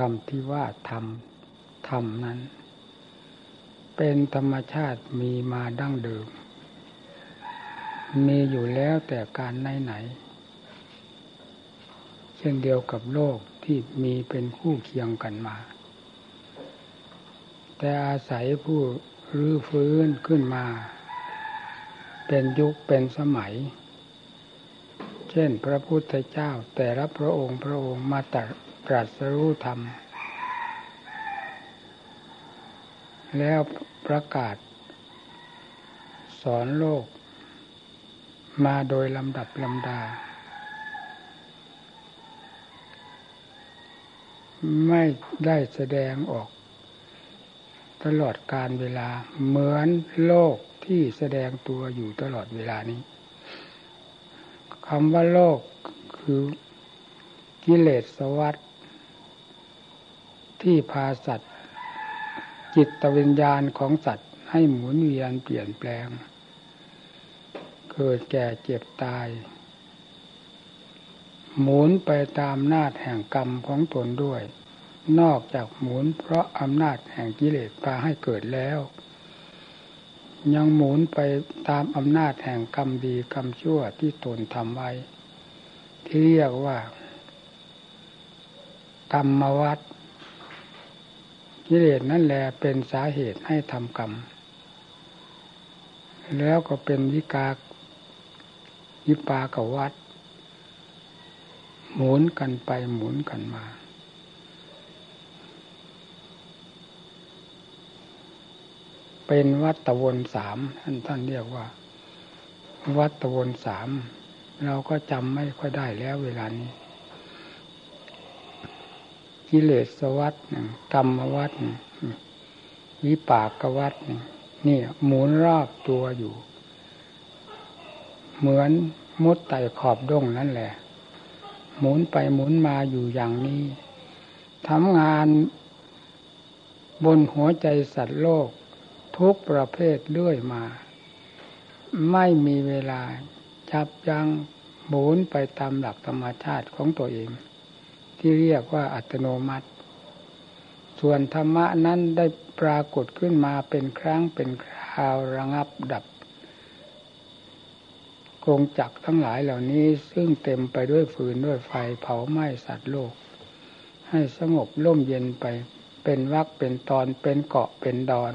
คำที่ว่าธรรมนั้นเป็นธรรมชาติมีมาดั้งเดิมมีอยู่แล้วแต่การไหนเช่นเดียวกับโลกที่มีเป็นคู่เคียงกันมาแต่อาศัยผู้รื้อฟื้นขึ้นมาเป็นยุคเป็นสมัยเช่นพระพุทธเจ้าแต่ละพระองค์มาตรัสรู้ธรรมแล้วประกาศสอนโลกมาโดยลำดับลำดาไม่ได้แสดงออกตลอดการเวลาเหมือนโลกที่แสดงตัวอยู่ตลอดเวลานี้คำว่าโลกคือกิเลสวัฏที่พาสัตว์จิตวิญญาณของสัตว์ให้หมุนเวียนเปลี่ยนแปลงเกิดแก่เจ็บตายหมุนไปตามอำนาจแห่งกรรมของตนด้วยนอกจากหมุนเพราะอำนาจแห่งกิเลสพาให้เกิดแล้วยังหมุนไปตามอำนาจแห่งกรรมดีกรรมชั่วที่ตนทำไว้ที่เรียกว่ากรรมวัฏกิเลสนั่นแหละเป็นสาเหตุให้ทำกรรมแล้วก็เป็นวิปากวัฏหมุนกันไปหมุนกันมาเป็นวัฏวนสามท่านเรียกว่าวัฏวนสามเราก็จำไม่ค่อยได้แล้วเวลานี้กิเลสวัฏกรรมวัฏวิปากวัฏนี่หมุนรอบตัวอยู่เหมือนมุดไต่ขอบด้งนั่นแหละหมุนไปหมุนมาอยู่อย่างนี้ทำงานบนหัวใจสัตว์โลกทุกประเภทเรื่อยมาไม่มีเวลาจับยั้งหมุนไปตามหลักธรรมชาติของตัวเองที่เรียกว่าอัตโนมัติส่วนธรรมะนั้นได้ปรากฏขึ้นมาเป็นครั้งเป็นคราวระงับดับกงจักรทั้งหลายเหล่านี้ซึ่งเต็มไปด้วยฟืนด้วยไฟเผาไหม้สัตว์โลกให้สงบร่มเย็นไปเป็นวรรคเป็นตอนเป็นเกาะเป็นดอน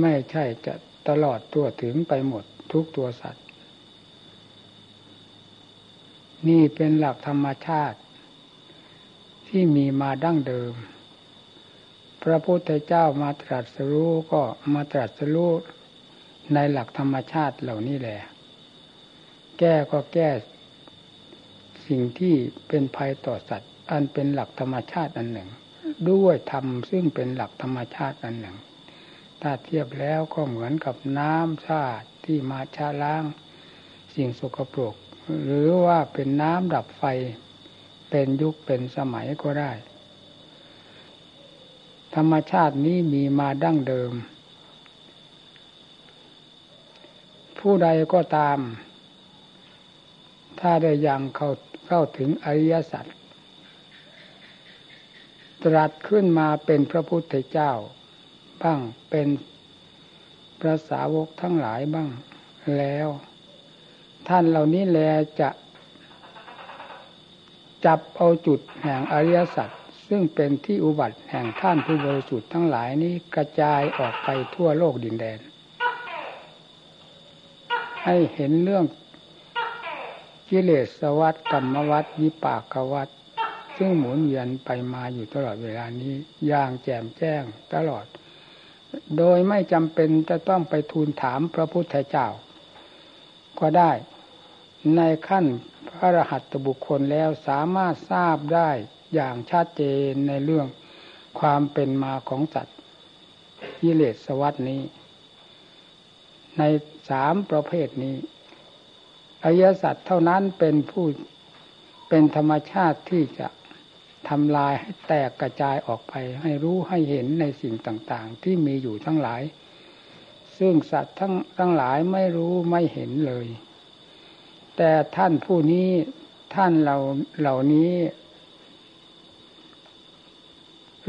ไม่ใช่จะตลอดตัวถึงไปหมดทุกตัวสัตว์นี่เป็นหลักธรรมชาติที่มีมาดั้งเดิมพระพุทธเจ้ามาตรัสรู้ก็มาตรัสรู้ในหลักธรรมชาติเหล่านี้แหละแก้ก็แก้สิ่งที่เป็นภัยต่อสัตว์อันเป็นหลักธรรมชาติอันหนึ่งด้วยธรรมซึ่งเป็นหลักธรรมชาติอันหนึ่งถ้าเทียบแล้วก็เหมือนกับน้ำสะอาดที่มาชะล้างสิ่งสกปรกหรือว่าเป็นน้ำดับไฟเป็นยุคเป็นสมัยก็ได้ธรรมชาตินี้มีมาดั้งเดิมผู้ใดก็ตามถ้าได้ยังเข้าถึงอริยสัจตรัสขึ้นมาเป็นพระพุทธเจ้าบ้างเป็นพระสาวกทั้งหลายบ้างแล้วท่านเหล่านี้แลจะจับเอาจุดแห่งอริยสัจซึ่งเป็นที่อุบัติแห่งท่านผู้บริสุทธิ์ทั้งหลายนี้กระจายออกไปทั่วโลกดินแดนให้เห็นเรื่องกิเลสวัฏกรรมวัฏวิปากวัฏซึ่งหมุนเวียนไปมาอยู่ตลอดเวลานี้อย่างแจ่มแจ้งตลอดโดยไม่จำเป็นจะต้องไปทูลถามพระพุทธเจ้าก็ได้ในขั้นพระอรหัตตบุคคลแล้วสามารถทราบได้อย่างชัดเจนในเรื่องความเป็นมาของสัตว์กิเลสวัฏนี้ในสามประเภทนี้อริยสัจเท่านั้นเป็นผู้เป็นธรรมชาติที่จะทำลายให้แตกกระจายออกไปให้รู้ให้เห็นในสิ่งต่างๆที่มีอยู่ทั้งหลายซึ่งสัตว์ทั้งหลายไม่รู้ไม่เห็นเลยแต่ท่านผู้นี้ท่านเหล่านี้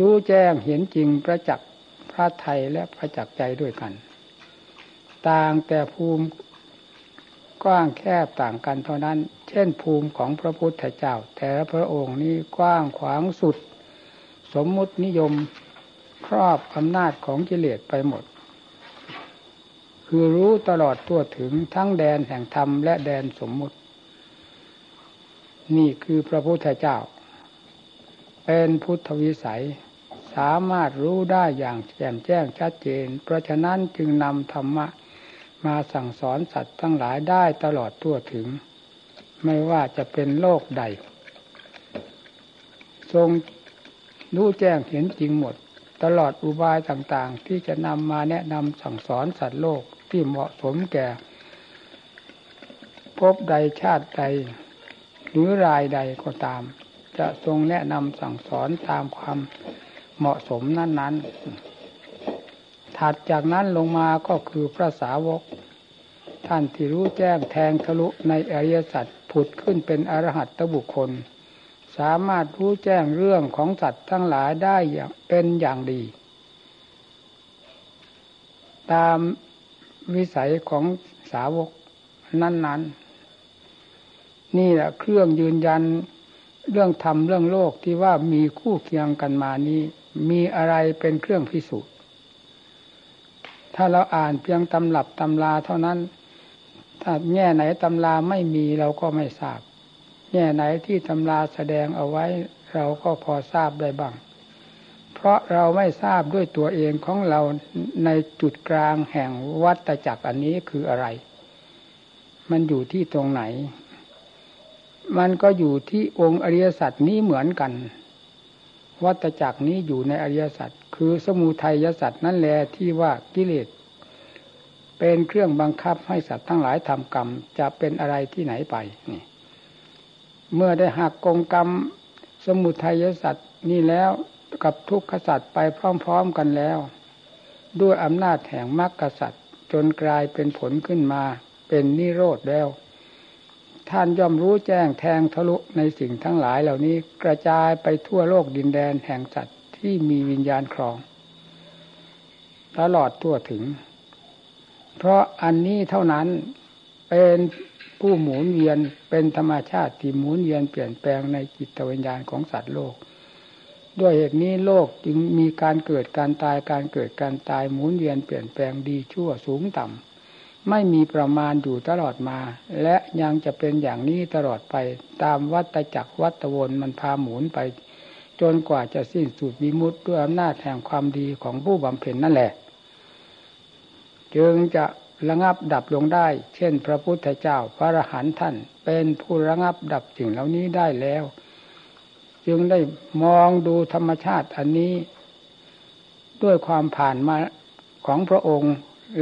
รู้แจ้งเห็นจริงประจักษ์พระไทยและประจักษ์ใจด้วยกันต่างแต่ภูมิกว้างแคบต่างกันเท่านั้นเช่นภูมิของพระพุทธเจ้าแต่พระองค์นี้กว้างขวางสุดสมมุตินิยมครอบอำนาจของกิเลสไปหมดคือรู้ตลอดทั่วถึงทั้งแดนแห่งธรรมและแดนสมมุตินี่คือพระพุทธเจ้าเป็นพุทธวิสัยสามารถรู้ได้อย่างแจ่มแจ้งชัดเจนเพราะฉะนั้นจึงนำธรรมะมาสั่งสอนสัตว์ทั้งหลายได้ตลอดทั่วถึงไม่ว่าจะเป็นโลกใดทรงรู้แจ้งเห็นจริงหมดตลอดอุบายต่างๆที่จะนำมาแนะนำสั่งสอนสัตว์โลกที่เหมาะสมแก่ภพใดชาติใดหรือรายใดก็ตามจะทรงแนะนำสั่งสอนตามความเหมาะสมนั้นๆถัดจากนั้นลงมาก็คือพระสาวกท่านที่รู้แจ้งแทงทะลุในอริยสัจผุดขึ้นเป็นอรหัตตบุคคลสามารถรู้แจ้งเรื่องของสัตว์ทั้งหลายได้เป็นอย่างดีตามวิสัยของสาวกนั้นๆนี่แหละเครื่องยืนยันเรื่องธรรมเรื่องโลกที่ว่ามีคู่เคียงกันมานี้มีอะไรเป็นเครื่องพิสูจน์ถ้าเราอ่านเพียงตำรับตำราเท่านั้นถ้าแง่ไหนตำราไม่มีเราก็ไม่ทราบแง่ไหนที่ตำราแสดงเอาไว้เราก็พอทราบได้บ้างเพราะเราไม่ทราบด้วยตัวเองของเราในจุดกลางแห่งวัฏจักรอันนี้คืออะไรมันอยู่ที่ตรงไหนมันก็อยู่ที่องค์อริยสัจนี้เหมือนกันวัฏจักรนี้อยู่ในอริยสัจคือสมุทัยสัจนั่นแหละที่ว่ากิเลสเป็นเครื่องบังคับให้สัตว์ทั้งหลายทำกรรมจะเป็นอะไรที่ไหนไปนี่เมื่อได้หักกงกรรมสมุทัยสัจนี้แล้วกับทุกขสัจไปพร้อมๆกันแล้วด้วยอำนาจแห่งมรรคสัจจนกลายเป็นผลขึ้นมาเป็นนิโรธแล้วท่านย่อมรู้แจ้งแทงทะลุในสิ่งทั้งหลายเหล่านี้กระจายไปทั่วโลกดินแดนแห่งสัตว์ที่มีวิญญาณครองตลอดทั่วถึงเพราะอันนี้เท่านั้นเป็นผู้หมุนเวียนเป็นธรรมชาติที่หมุนเวียนเปลี่ยนแปลงในจิตวิญญาณของสัตว์โลกด้วยเหตุนี้โลกจึงมีการเกิดการตายการเกิดการตายหมุนเวียนเปลี่ยนแปลงดีชั่วสูงต่ำไม่มีประมาณอยู่ตลอดมาและยังจะเป็นอย่างนี้ตลอดไปตามวัฏจักรวัฏวนมันพาหมุนไปจนกว่าจะสิ้นสุดวิมุตติด้วยอำนาจแห่งความดีของผู้บำเพ็ญนั่นแหละจึงจะระงับดับลงได้เช่นพระพุทธเจ้าพระอรหันต์ท่านเป็นผู้ระงับดับสิ่งเหล่านี้ได้แล้วจึงได้มองดูธรรมชาติอันนี้ด้วยความผ่านมาของพระองค์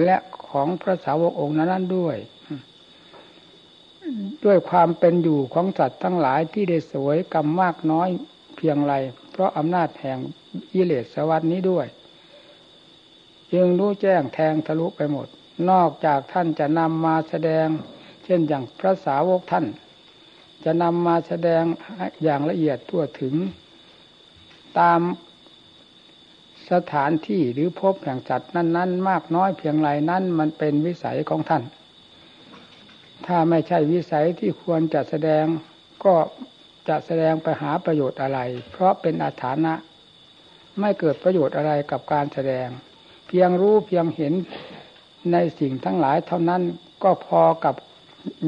และของพระสาวกองค์นั้นด้วยความเป็นอยู่ของสัตว์ทั้งหลายที่ได้สวยกรรมมากน้อยเพียงไรเพราะอำนาจแห่งกิเลสวัฏนี้ด้วยจึงรู้แจ้งแทงทะลุไปหมดนอกจากท่านจะนำมาแสดงเช่นอย่างพระสาวกท่านจะนำมาแสดงอย่างละเอียดทั่วถึงตามสถานที่หรือพบแห่งจัดนั้นๆมากน้อยเพียงไรนั้นมันเป็นวิสัยของท่านถ้าไม่ใช่วิสัยที่ควรจะแสดงก็จะแสดงไปหาประโยชน์อะไรเพราะเป็นอาถรรพ์ไม่เกิดประโยชน์อะไรกับการแสดงเพียงรู้เพียงเห็นในสิ่งทั้งหลายเท่านั้นก็พอกับ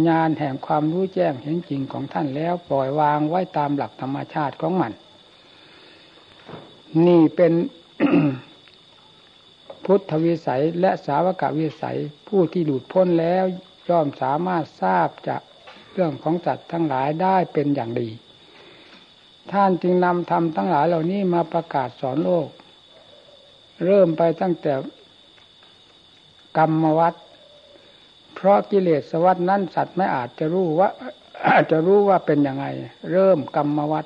ญาณแห่งความรู้แจ้งเห็นจริงของท่านแล้วปล่อยวางไว้ตามหลักธรรมชาติของมันนี่เป็นพุทธวิสัยและสาวกวิสัยผู้ที่หลุดพ้นแล้วย่อมสามารถทราบจากเรื่องของสัตว์ทั้งหลายได้เป็นอย่างดีท่านจึงนำธรรมทั้งหลายเหล่านี้มาประกาศสอนโลกเริ่มไปตั้งแต่กรรมวัฏเพราะกิเลสวัฏนั้นสัตว์ไม่อาจจะรู้ว่าเป็นยังไงเริ่มกรรมวัฏ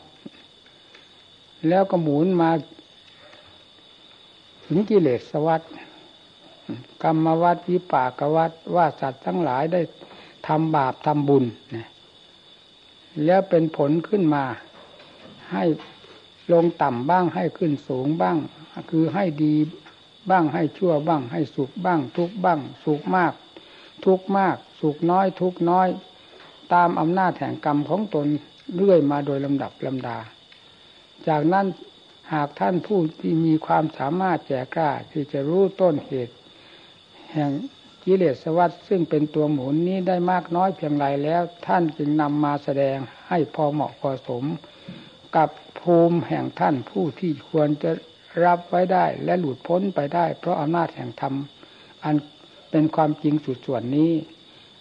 แล้วก็หมุนมาถึงกิเลสวัฏกรรมวัฏวิปากวัฏว่าสัตว์ทั้งหลายได้ทำบาปทำบุญแล้วเป็นผลขึ้นมาให้ ลงต่ำบ้างให้ขึ้นสูงบ้างคือให้ดีบ้างให้ชั่วบ้างให้สุขบ้างทุกข์บ้างสุขมากทุกข์มากสุขน้อยทุกข์น้อยตามอำนาจแห่งกรรมของตนเรื่อยมาโดยลำดับลำดาจากนั้นหากท่านผู้ที่มีความสามารถแก่กล้าที่จะรู้ต้นเหตุแห่งกิเลสวัฏซึ่งเป็นตัวหมุนนี้ได้มากน้อยเพียงไรแล้วท่านจึงนำมาแสดงให้พอเหมาะพอสมกับภูมิแห่งท่านผู้ที่ควรจะรับไว้ได้และหลุดพ้นไปได้เพราะอำนาจแห่งธรรมอันเป็นความจริงสุดส่วนนี้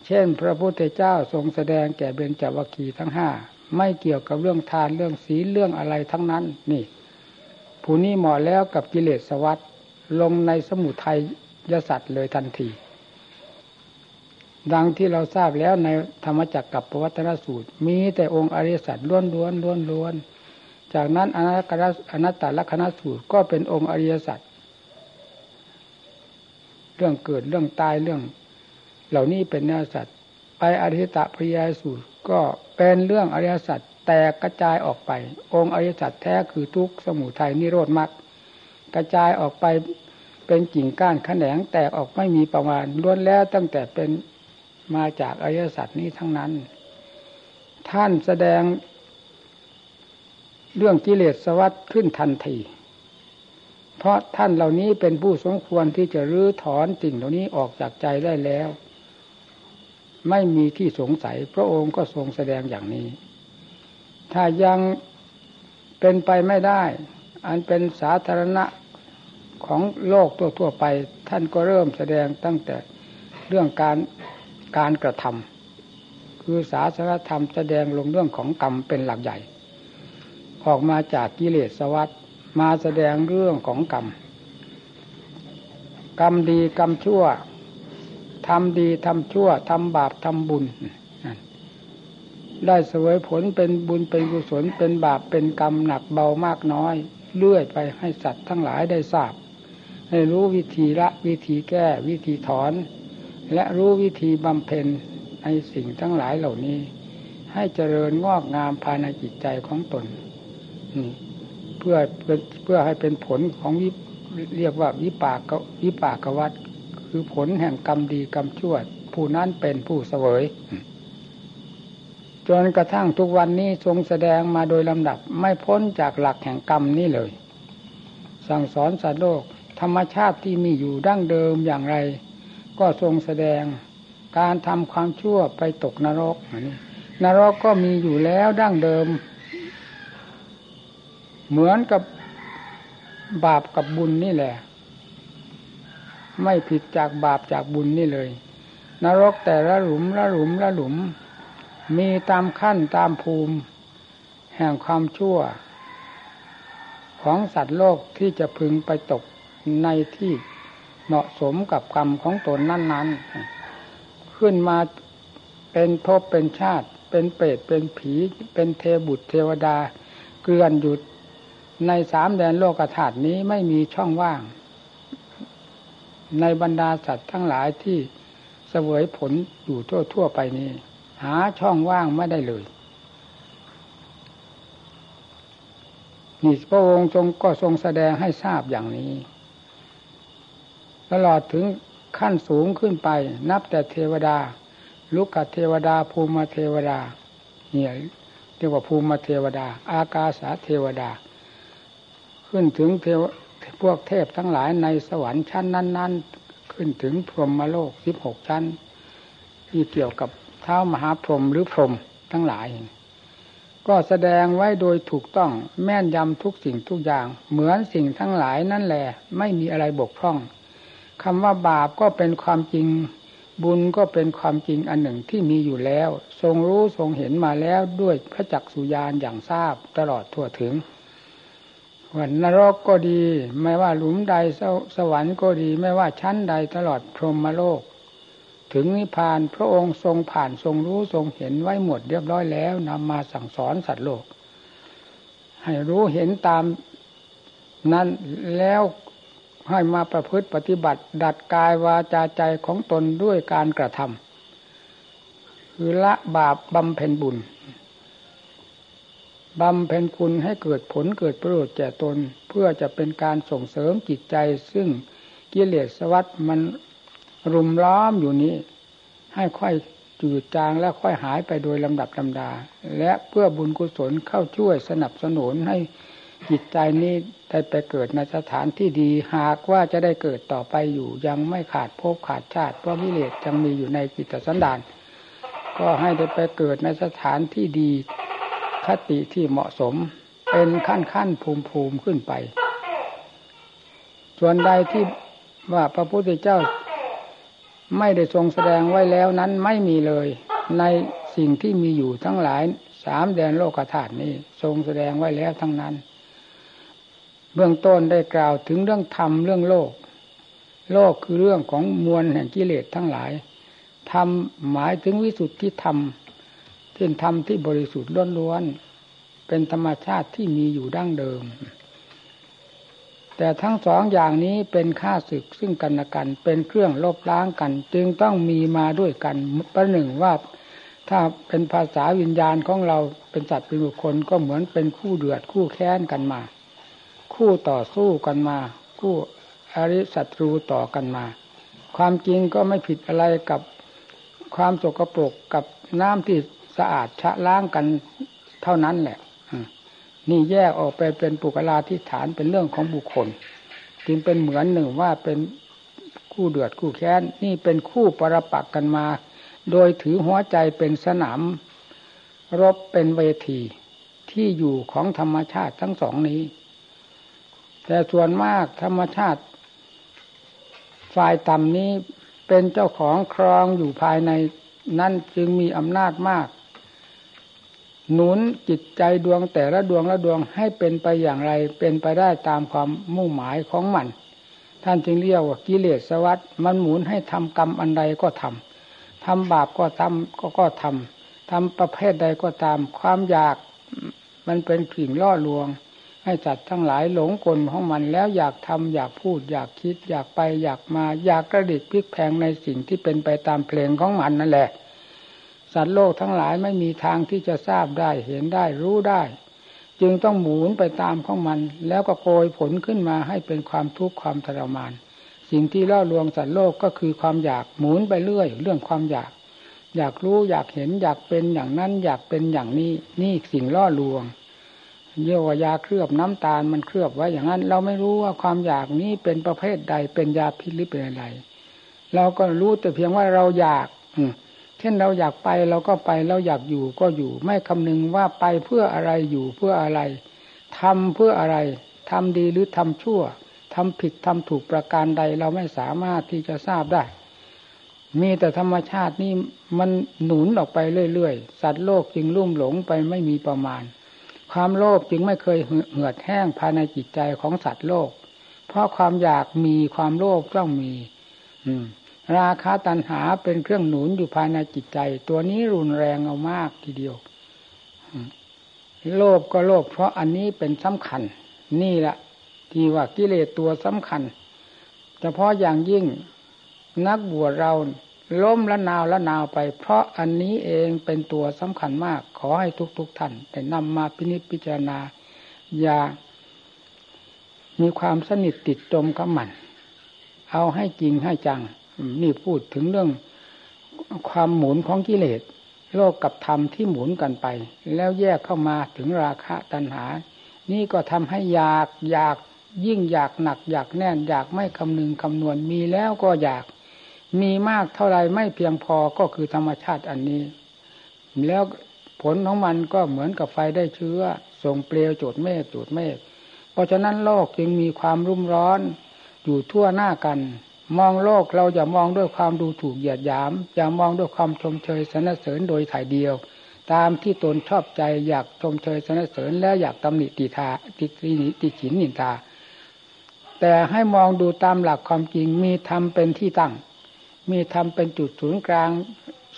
เช่นพระพุทธเจ้าทรงแสดงแก่เบญจวัคคีย์ทั้งห้าไม่เกี่ยวกับเรื่องทานเรื่องศีลเรื่องอะไรทั้งนั้นนี่ผู้นี้เหมาะแล้วกับกิเลสวัฏลงในสมุทัยสัตว์เลยทันทีดังที่เราทราบแล้วในธรรมจักรกับปวัตตนสูตรมีแต่องค์อริยสัจล้วนจากนั้นอนัตตลักขณสูตรก็เป็นองค์อริยสัจเรื่องเกิดเรื่องตายเรื่องเหล่านี้เป็นอริยสัจไปอริยตะปริยายสูตรก็เป็นเรื่องอริยสัจแตกกระจายออกไปองค์อริยสัจแท้คือทุกข์สมุทัยนิโรธมรรคกระจายออกไปเป็นกิ่งก้านแขนงแตกออกไม่มีประมาณล้วนแล้วตั้งแต่เป็นมาจากอริยสัจนี้ทั้งนั้นท่านแสดงเรื่องกิเลสวัฏขึ้นทันทีเพราะท่านเหล่านี้เป็นผู้สมควรที่จะรื้อถอนสิ่งเหล่านี้ออกจากใจได้แล้วไม่มีที่สงสัยพระองค์ก็ทรงแสดงอย่างนี้ถ้ายังเป็นไปไม่ได้อันเป็นสาธารณะของโลกทั่วๆไปท่านก็เริ่มแสดงตั้งแต่เรื่องการกระทำคือศาสนธรรมแสดงลงเรื่องของกรรมเป็นหลักใหญ่ออกมาจากกิเลสวัฏมาแสดงเรื่องของกรรมกรรมดีกรรมชั่วทำดีทำชั่วทำบาปทำบุญได้เสวยผลเป็นบุญเป็นกุศลเป็นบาปเป็นกรรมหนักเบามากน้อยเลื่อยไปให้สัตว์ทั้งหลายได้ทราบให้รู้วิธีละวิธีแก้วิธีถอนและรู้วิธีบำเพ็ญในสิ่งทั้งหลายเหล่านี้ให้เจริญงอกงามภายในจิตใจของตนเพื่อให้เป็นผลของเรียกว่าวิปากวัฏคือผลแห่งกรรมดีกรรมชั่วผู้นั้นเป็นผู้เสวยจนกระทั่งทุกวันนี้ทรงแสดงมาโดยลำดับไม่พ้นจากหลักแห่งกรรมนี้เลยสั่งสอนสัตว์โลกธรรมชาติที่มีอยู่ดั้งเดิมอย่างไรก็ทรงแสดงการทำความชั่วไปตกนรกนรกก็มีอยู่แล้วดั้งเดิมเหมือนกับบาปกับบุญนี่แหละไม่ผิดจากบาปจากบุญนี่เลยนรกแต่ละหลุมละหลุมละหลุมมีตามขั้นตามภูมิแห่งความชั่วของสัตว์โลกที่จะพึงไปตกในที่เหมาะสมกับกรรมของตนนั้นๆขึ้นมาเป็นภพเป็นชาติเป็นเปรตเป็นผีเป็นเทบุตรเทวดาเกลื่อนอยู่ในสามแดนโลกธาตุนี้ไม่มีช่องว่างในบรรดาสัตว์ทั้งหลายที่เสวยผลอยู่ทั่วๆไปนี้หาช่องว่างไม่ได้เลยนี่พระองค์ทรงแสดงให้ทราบอย่างนี้ตลอดถึงขั้นสูงขึ้นไปนับแต่เทวดาลุกเทวดาภูมิเทวดาเนี่ยเรียกว่าภูมิเทวดาอากาสเทวดาขึ้นถึงพวกเทพทั้งหลายในสวรรค์ชั้นนั้นๆขึ้นถึงพรหมโลก16ชั้นที่เกี่ยวกับเท้ามหาพรหมหรือพรหมทั้งหลายก็แสดงไว้โดยถูกต้องแม่นยำทุกสิ่งทุกอย่างเหมือนสิ่งทั้งหลายนั่นแหละไม่มีอะไรบกพร่องคำว่าบาปก็เป็นความจริงบุญก็เป็นความจริงอันหนึ่งที่มีอยู่แล้วทรงรู้ทรงเห็นมาแล้วด้วยพระจักษุญาณอย่างทราบตลอดทั่วถึงวันนรกก็ดีไม่ว่าหลุมใดสวรรค์ก็ดีไม่ว่าชั้นใดตลอดพรหมโลกถึงนิพพานพระองค์ทรงผ่านทรงรู้ทรงเห็นไว้หมดเรียบร้อยแล้วนำมาสั่งสอนสัตว์โลกให้รู้เห็นตามนั้นแล้วให้มาประพฤติปฏิบัติดัดกายวาจาใจของตนด้วยการกระทำคือละบาปบำเพ็ญบุญ บำเพ็ญคุณให้เกิดผลเกิดประโยชน์แก่ตนเพื่อจะเป็นการส่งเสริมจิตใจซึ่งกิเลสวัฏมันรุมล้อมอยู่นี้ให้ค่อยจืดจางและค่อยหายไปโดยลำดับลำดาและเพื่อบุญกุศลเข้าช่วยสนับสนุนให้จิตใจนี้ได้ไปเกิดในสถานที่ดีหากว่าจะได้เกิดต่อไปอยู่ยังไม่ขาดภพขาดชาติเพราะกิเลสยังมีอยู่ในจิตสันดานก็ให้ได้ไปเกิดในสถานที่ดีคติที่เหมาะสมเป็นขั้นๆภูมิขึ้นไปส่วนใดที่ว่าพระพุทธเจ้าไม่ได้ทรงแสดงไว้แล้วนั้นไม่มีเลยในสิ่งที่มีอยู่ทั้งหลายสามแดนโลกธาตุนี้ทรงแสดงไว้แล้วทั้งนั้นเบื้องต้นได้กล่าวถึงเรื่องธรรมเรื่องโลกโลกคือเรื่องของมวลแห่งกิเลสทั้งหลายธรรมหมายถึงวิสุทธิธรรมเป็นธรรมที่บริสุทธิ์ล้วนๆเป็นธรรมชาติที่มีอยู่ดั้งเดิมแต่ทั้งสองอย่างนี้เป็นข้าศึกซึ่งกันและกันเป็นเครื่องลบล้างกันจึงต้องมีมาด้วยกันประหนึ่งว่าถ้าเป็นภาษาวิญญาณของเราเป็นสัตว์เป็นบุคคลก็เหมือนเป็นคู่เดือดคู่แค้นกันมาคู่ต่อสู้กันมาคู่อริศัตรูต่อกันมาความจริงก็ไม่ผิดอะไรกับความสกปรกกับน้ำที่สะอาดชะล้างกันเท่านั้นแหละนี่แยกออกไปเป็นปุกลาธิฐานเป็นเรื่องของบุคคลจึงเป็นเหมือนหนึ่งว่าเป็นคู่เดือดคู่แค้นนี่เป็นคู่ปรปักษ์กันมาโดยถือหัวใจเป็นสนามรบเป็นเวทีที่อยู่ของธรรมชาติทั้งสองนี้แต่ส่วนมากธรรมชาติฝ่ายต่ำนี้เป็นเจ้าของครองอยู่ภายในนั่นจึงมีอำนาจมากหนุนจิตใจดวงแต่ละดวงละดวงให้เป็นไปอย่างไรเป็นไปได้ตามความมุ่งหมายของมันท่านจึงเรียกว่ากิเลสวัฏมันหมุนให้ทำกรรมอันใดก็ทำบาปก็ทำประเภทใดก็ตามความอยากมันเป็นสิ่งล่อลวงให้สัตว์ทั้งหลายหลงกลของมันแล้วอยากทำอยากพูดอยากคิดอยากไปอยากมาอยากกระดิกพลิกแพลงในสิ่งที่เป็นไปตามเพลงของมันนั่นแหละสัตว์โลกทั้งหลายไม่มีทางที่จะทราบได้เห็นได้รู้ได้จึงต้องหมุนไปตามของมันแล้วก็โกยผลขึ้นมาให้เป็นความทุกข์ความทรมานสิ่งที่ล่อลวงสัตว์โลกก็คือความอยากหมุนไปเรื่อยเรื่องความอยากอยากรู้อยากเห็นอยากเป็นอย่างนั้นอยากเป็นอย่างนี้นี่สิ่งล่อลวงเยาวยาเคลือบน้ำตาลมันเคลือบไว้อย่างนั้นเราไม่รู้ว่าความอยากนี้เป็นประเภทใดเป็นยาพิษหรือเป็นอะไรเราก็รู้แต่เพียงว่าเราอยากเช่นเราอยากไปเราก็ไปเราอยากอยู่ก็อยู่ไม่คำนึงว่าไปเพื่ออะไรอยู่เพื่ออะไรทำเพื่ออะไรทำดีหรือทำชั่วทำผิดทำถูกประการใดเราไม่สามารถที่จะทราบได้มีแต่ธรรมชาตินี่มันหนุนออกไปเรื่อยๆสัตว์โลกจึงลุ่มหลงไปไม่มีประมาณความโลภจึงไม่เคยเหือดแห้งภายในจิตใจของสัตว์โลกเพราะความอยากมีความโลภต้องมีราคะตัณหาเป็นเครื่องหนุนอยู่ภายในจิตใจตัวนี้รุนแรงเอามากทีเดียวโลภก็โลภเพราะอันนี้เป็นสำคัญนี่แหละที่ว่ากิเลสตัวสำคัญเฉพาะอย่างยิ่งนักบวชเราล้มละนาวไปเพราะอันนี้เองเป็นตัวสำคัญมากขอให้ทุกท่านได้นำมาพินิจพิจารณาอย่ามีความสนิทติดจมกับมันเอาให้จริงให้จังนี่พูดถึงเรื่องความหมุนของกิเลสโลกกับธรรมที่หมุนกันไปแล้วแยกเข้ามาถึงราคะตัณหานี่ก็ทำให้อยากยิ่งอยากหนักอยากแน่นอยากไม่คำนึงคำนวณมีแล้วก็อยากมีมากเท่าไรไม่เพียงพอก็คือธรรมชาติอันนี้แล้วผลของมันก็เหมือนกับไฟได้เชื้อส่งเปลวโจทย์เมฆเพราะฉะนั้นโลกจึงมีความรุ่มร้อนอยู่ทั่วหน้ากันมองโลกเราอย่ามองด้วยความดูถูกเหยียดหยามอย่ามองด้วยความชมเชยสรรเสริญโดยถ่ายเดียวตามที่ตนชอบใจอยากชมเชยสรรเสริญและอยากตำหนิติฉินนินทาแต่ให้มองดูตามหลักความจริงมีธรรมเป็นที่ตั้งมีธรรมเป็นจุดศูนย์กลาง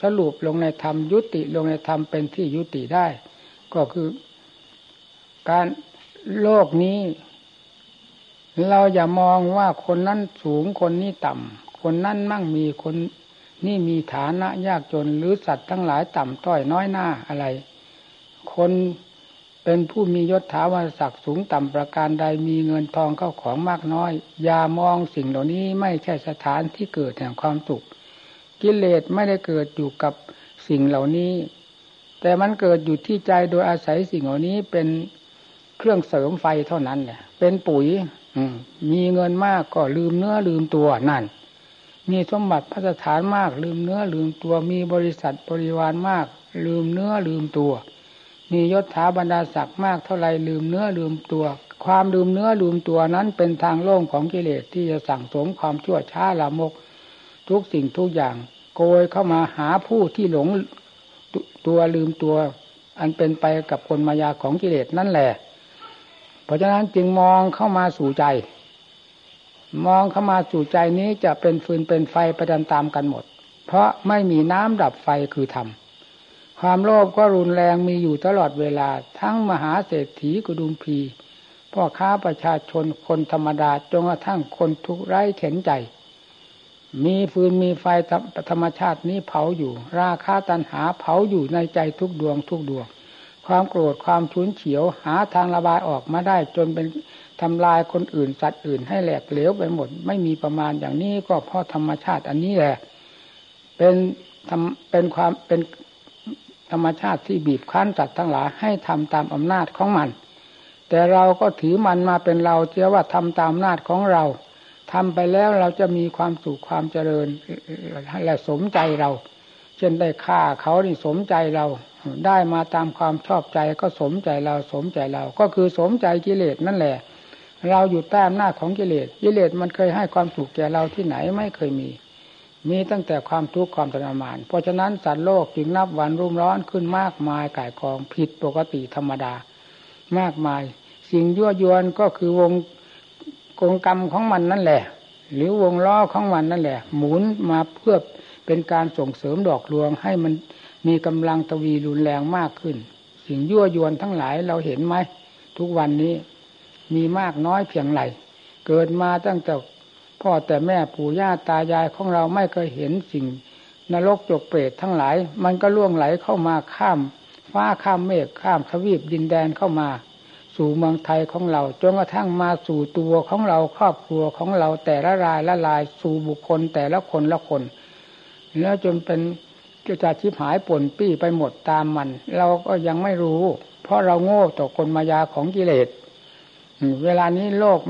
สรุปลงในธรรมยุติลงในธรรมเป็นที่ยุติได้ก็คือการโลกนี้เราอย่ามองว่าคนนั้นสูงคนนี้ต่ำคนนั้นมั่งมีคนนี่มีฐานะยากจนหรือสัตว์ทั้งหลายต่ำต้อยน้อยหน้าอะไรคน เป็นผู้มียศถาวรศักดิ์สูงต่ำประการใดมีเงินทองเข้าของมากน้อยอย่ามองสิ่งเหล่านี้ไม่ใช่สถานที่เกิดแห่งความสุขกิเลสไม่ได้เกิดอยู่กับสิ่งเหล่านี้แต่มันเกิดอยู่ที่ใจโดยอาศัยสิ่งเหล่านี้เป็นเครื่องเสริมไฟเท่านั้นแหละเป็นปุ๋ยมีเงินมากก็ลืมเนื้อลืมตัวนั่นมีสมบัติพัสถานมากลืมเนื้อลืมตัวมีบริษัทบริวารมากลืมเนื้อลืมตัวมียศถาบรรดาศักดิ์มากเท่าไรลืมเนื้อลืมตัวความลืมเนื้อลืมตัวนั้นเป็นทางโล่งของกิเลสที่จะสั่งสมความชั่วช้าลามกทุกสิ่งทุกอย่างโกยเข้ามาหาผู้ที่หลงตัวลืมตัวอันเป็นไปกับกลมายาของกิเลสนั่นแหละเพราะฉะนั้นจึงมองเข้ามาสู่ใจมองเข้ามาสู่ใจนี้จะเป็นฟืนเป็นไฟประจันตามกันหมดเพราะไม่มีน้ำดับไฟคือธรรมความโลภก็รุนแรงมีอยู่ตลอดเวลาทั้งมหาเศรษฐีกุดุมพีพ่อค้าประชาชนคนธรรมดาจนกระทั่งคนทุกข์ไร้เข็ญใจมีฟืนมีไฟธรรมชาตินี้เผาอยู่ราคะตัณหาเผาอยู่ในใจทุกดวงทุกดวงความโกรธความฉุนเฉียวหาทางระบายออกมาได้จนเป็นทำลายคนอื่นสัตว์อื่นให้แหลกเหลวไปหมดไม่มีประมาณอย่างนี้ก็เพราะธรรมชาติอันนี้แหละเป็นธรรมชาติที่บีบคั้นสัตว์ทั้งหลายให้ทำตามอำนาจของมันแต่เราก็ถือมันมาเป็นเราเชื่อว่าทำตามอำนาจของเราทำไปแล้วเราจะมีความสุขความเจริญและสมใจเราเช่นได้ฆ่าเขานี่สมใจเราได้มาตามความชอบใจก็สมใจเราสมใจเราก็คือสมใจกิเลสนั่นแหละเราอยู่ใต้อำนาจของกิเลสกิเลสมันเคยให้ความสุขแก่เราที่ไหนไม่เคยมีตั้งแต่ความทุกข์ความทรมานเพราะฉะนั้นสัตว์โลกจึงนับวันรุ่มร้อนขึ้นมากมายก่ายกองผิดปกติธรรมดามากมายสิ่งยั่วยวนก็คือวงกลกรรมของมันนั่นแหละหรือวงล้อของมันนั่นแหละหมุนมาเพื่อเป็นการส่งเสริมดอกลวงให้มันมีกำลังตวีรุนแรงมากขึ้นสิ่งยั่วยวนทั้งหลายเราเห็นไหมทุกวันนี้มีมากน้อยเพียงไรเกิดมาตั้งแต่พ่อแต่แม่ปู่ย่าตายายของเราไม่เคยเห็นสิ่งนรกจกเปรตทั้งหลายมันก็ล่วงไหลเข้ามาข้ามฟ้าข้ามเมฆข้ามทวีปดินแดนเข้ามาสู่เมืองไทยของเราจนกระทั่งมาสู่ตัวของเราครอบครัวของเราแต่ละรายละลายสู่บุคคลแต่ละคนละคนแล้วจนเป็นจะชิบหายป่นปี้ไปหมดตามมันเราก็ยังไม่รู้เพราะเราโง่ต่อกลมายาของกิเลสเวลานี้โลก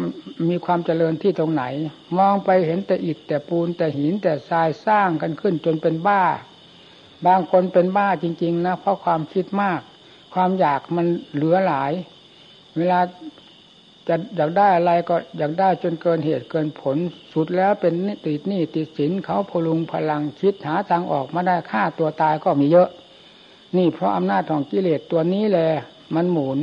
มีความเจริญที่ตรงไหนมองไปเห็นแต่อิฐแต่ปูนแต่หินแต่ทรายสร้างกันขึ้นจนเป็นบ้าบางคนเป็นบ้าจริงๆนะเพราะความคิดมากความอยากมันเหลือหลายเวลาจะอยากได้อะไรก็อยากได้จนเกินเหตุเกินผลสุดแล้วเป็นติดหนี้ติดสินเขาพลุงพลังคิดหาทางออกมาได้ฆ่าตัวตายก็มีเยอะนี่เพราะอำนาจของกิเลสตัวนี้แหละมันหมุน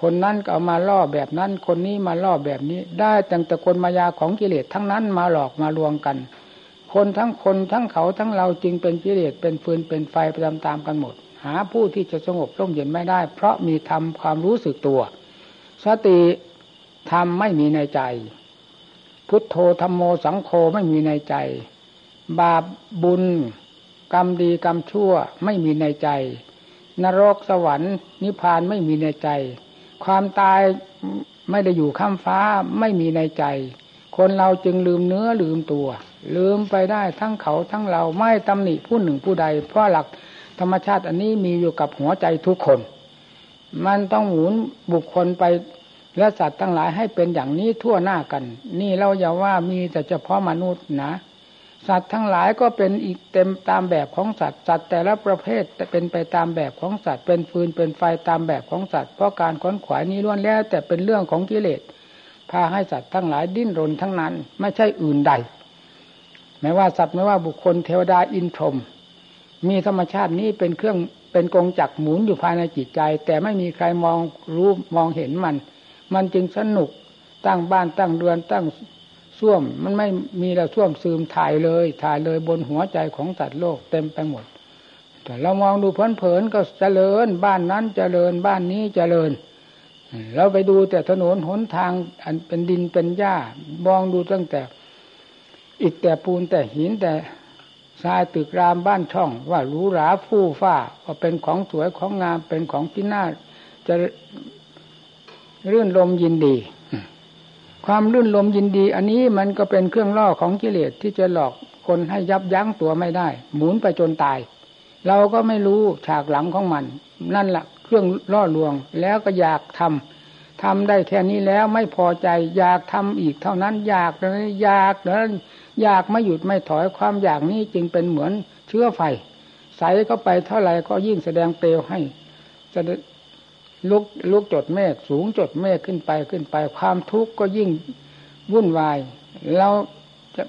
คนนั้นก็เอามาล่อแบบนั้นคนนี้มาล่อแบบนี้ได้ตั้งแต่กลมายาของกิเลสทั้งนั้นมาหลอกมาลวงกันคนทั้งเขาทั้งเราจึงเป็นกิเลสเป็นฟืนเป็นไฟไปตามๆกันหมดหาผู้ที่จะสงบร่มเย็นไม่ได้เพราะมีธรรมความรู้สึกตัวสติธรรมไม่มีในใจพุทโธธัมโมสังโฆไม่มีในใจบาปบุญกรรมดีกรรมชั่วไม่มีในใจนรกสวรรค์นิพพานไม่มีในใจความตายไม่ได้อยู่ข้ามฟ้าไม่มีในใจคนเราจึงลืมเนื้อลืมตัวลืมไปได้ทั้งเขาทั้งเราไม่ตำหนิผู้หนึ่งผู้ใดเพราะหลักธรรมชาติอันนี้มีอยู่กับหัวใจทุกคนมันต้องหมุนบุคคลไปและสัตว์ทั้งหลายให้เป็นอย่างนี้ทั่วหน้ากันนี่เราอย่าว่ามีแต่เฉพาะมนุษย์นะสัตว์ทั้งหลายก็เป็นอีกเต็มตามแบบของสัตว์สัตว์แต่ละประเภทเป็นไปตามแบบของสัตว์เป็นฟืนเป็นไฟตามแบบของสัตว์เพราะการขวนขวายนี้ล้วนแล้วแต่เป็นเรื่องของกิเลสพาให้สัตว์ทั้งหลายดิ้นรนทั้งนั้นไม่ใช่อื่นใดไม่ว่าสัตว์ไม่ว่าบุคคลเทวดาอินทร์พรหมมีธรรมชาตินี้เป็นเครื่องเป็นกงจักรหมุนอยู่ภายในจิตใจแต่ไม่มีใครมองรู้มองเห็นมันจึงสนุกตั้งบ้านตั้งเรือนตั้งส้วมมันไม่มีแล้วส้วมซึมถ่ายเลยบนหัวใจของสัตว์โลกเต็มไปหมดแต่เรามองดูเพลินๆก็เจริญบ้านนั้นเจริญบ้านนี้เจริญเราไปดูแต่ถนนหนทางอันเป็นดินเป็นหญ้ามองดูตั้งแต่อิฐแต่ปูนแต่หินแต่ ทรายตึกรามบ้านช่องว่าหรูหราฟู่ฟ้าก็เป็นของสวยของงามเป็นของที่น่าจะรื่นรมยินดีความรื่นรมยินดีอันนี้มันก็เป็นเครื่องล่อของกิเลสที่จะหลอกคนให้ยับยั้งตัวไม่ได้หมุนไปจนตายเราก็ไม่รู้ฉากหลังของมันนั่นแหละเครื่องล่อลวงแล้วก็อยากทำได้แค่นี้แล้วไม่พอใจอยากทำอีกเท่านั้นอยากนั้นอยากไม่หยุดไม่ถอยความอยากนี้จึงเป็นเหมือนเชื้อไฟใส่เข้าไปเท่าไหร่ก็ยิ่งแสดงเปลวให้จะลุกจดเมฆสูงจดเมฆขึ้นไปความทุกข์ก็ยิ่งวุ่นวายเราจะ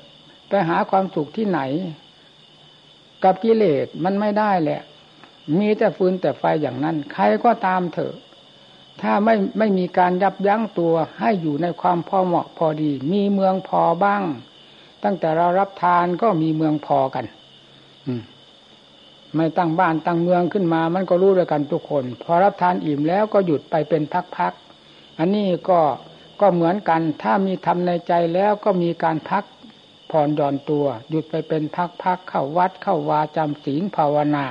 ไปหาความสุขที่ไหนกับกิเลสมันไม่ได้แหละมีแต่ฟืนแต่ไฟอย่างนั้นใครก็ตามเถอะถ้าไม่มีการยับยั้งตัวให้อยู่ในความพอเหมาะพอดีมีเมืองพอบ้างตั้งแต่เรารับทานก็มีเมืองพอกันไม่ตั้งบ้านตั้งเมืองขึ้นมามันก็รู้ด้วยกันทุกคนพอรับทานอิ่มแล้วก็หยุดไปเป็นพักๆอันนี้ก็เหมือนกันถ้ามีทำในใจแล้วก็มีการพักผ่อนหย่อนตัวหยุดไปเป็นพักๆเข้าวัดเข้าวาจำศีลภาวนา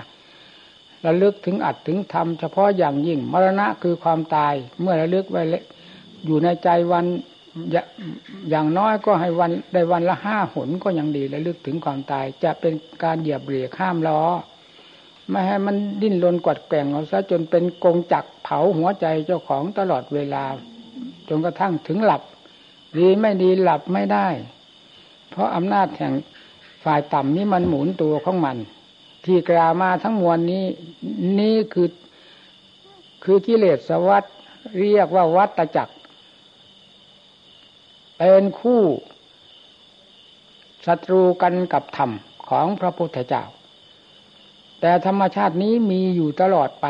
ระลึกถึงอัตถึงธรรมเฉพาะอย่างยิ่งมรณะคือความตายเมื่อระลึกไว้อยู่ในใจวันอย่างน้อยก็ให้วันได้วันละ5 หนก็ยังดีระลึกถึงความตายจะเป็นการเหยียบเบรกข้ามล้อไม่ให้มันดิ้นรนกวัดแกว่งเอาซะจนเป็นกงจักรเผาหัวใจเจ้าของตลอดเวลาจนกระทั่งถึงหลับดีไม่ดีหลับไม่ได้เพราะอำนาจแห่งฝ่ายต่ำนี้มันหมุนตัวของมันที่กล่าวมาทั้งมวลนี้นี่คือกิเลสวัฏเรียกว่าวัฏจักรเป็นคู่ศัตรูกันกับธรรมของพระพุทธเจ้าแต่ธรรมชาตินี้มีอยู่ตลอดไป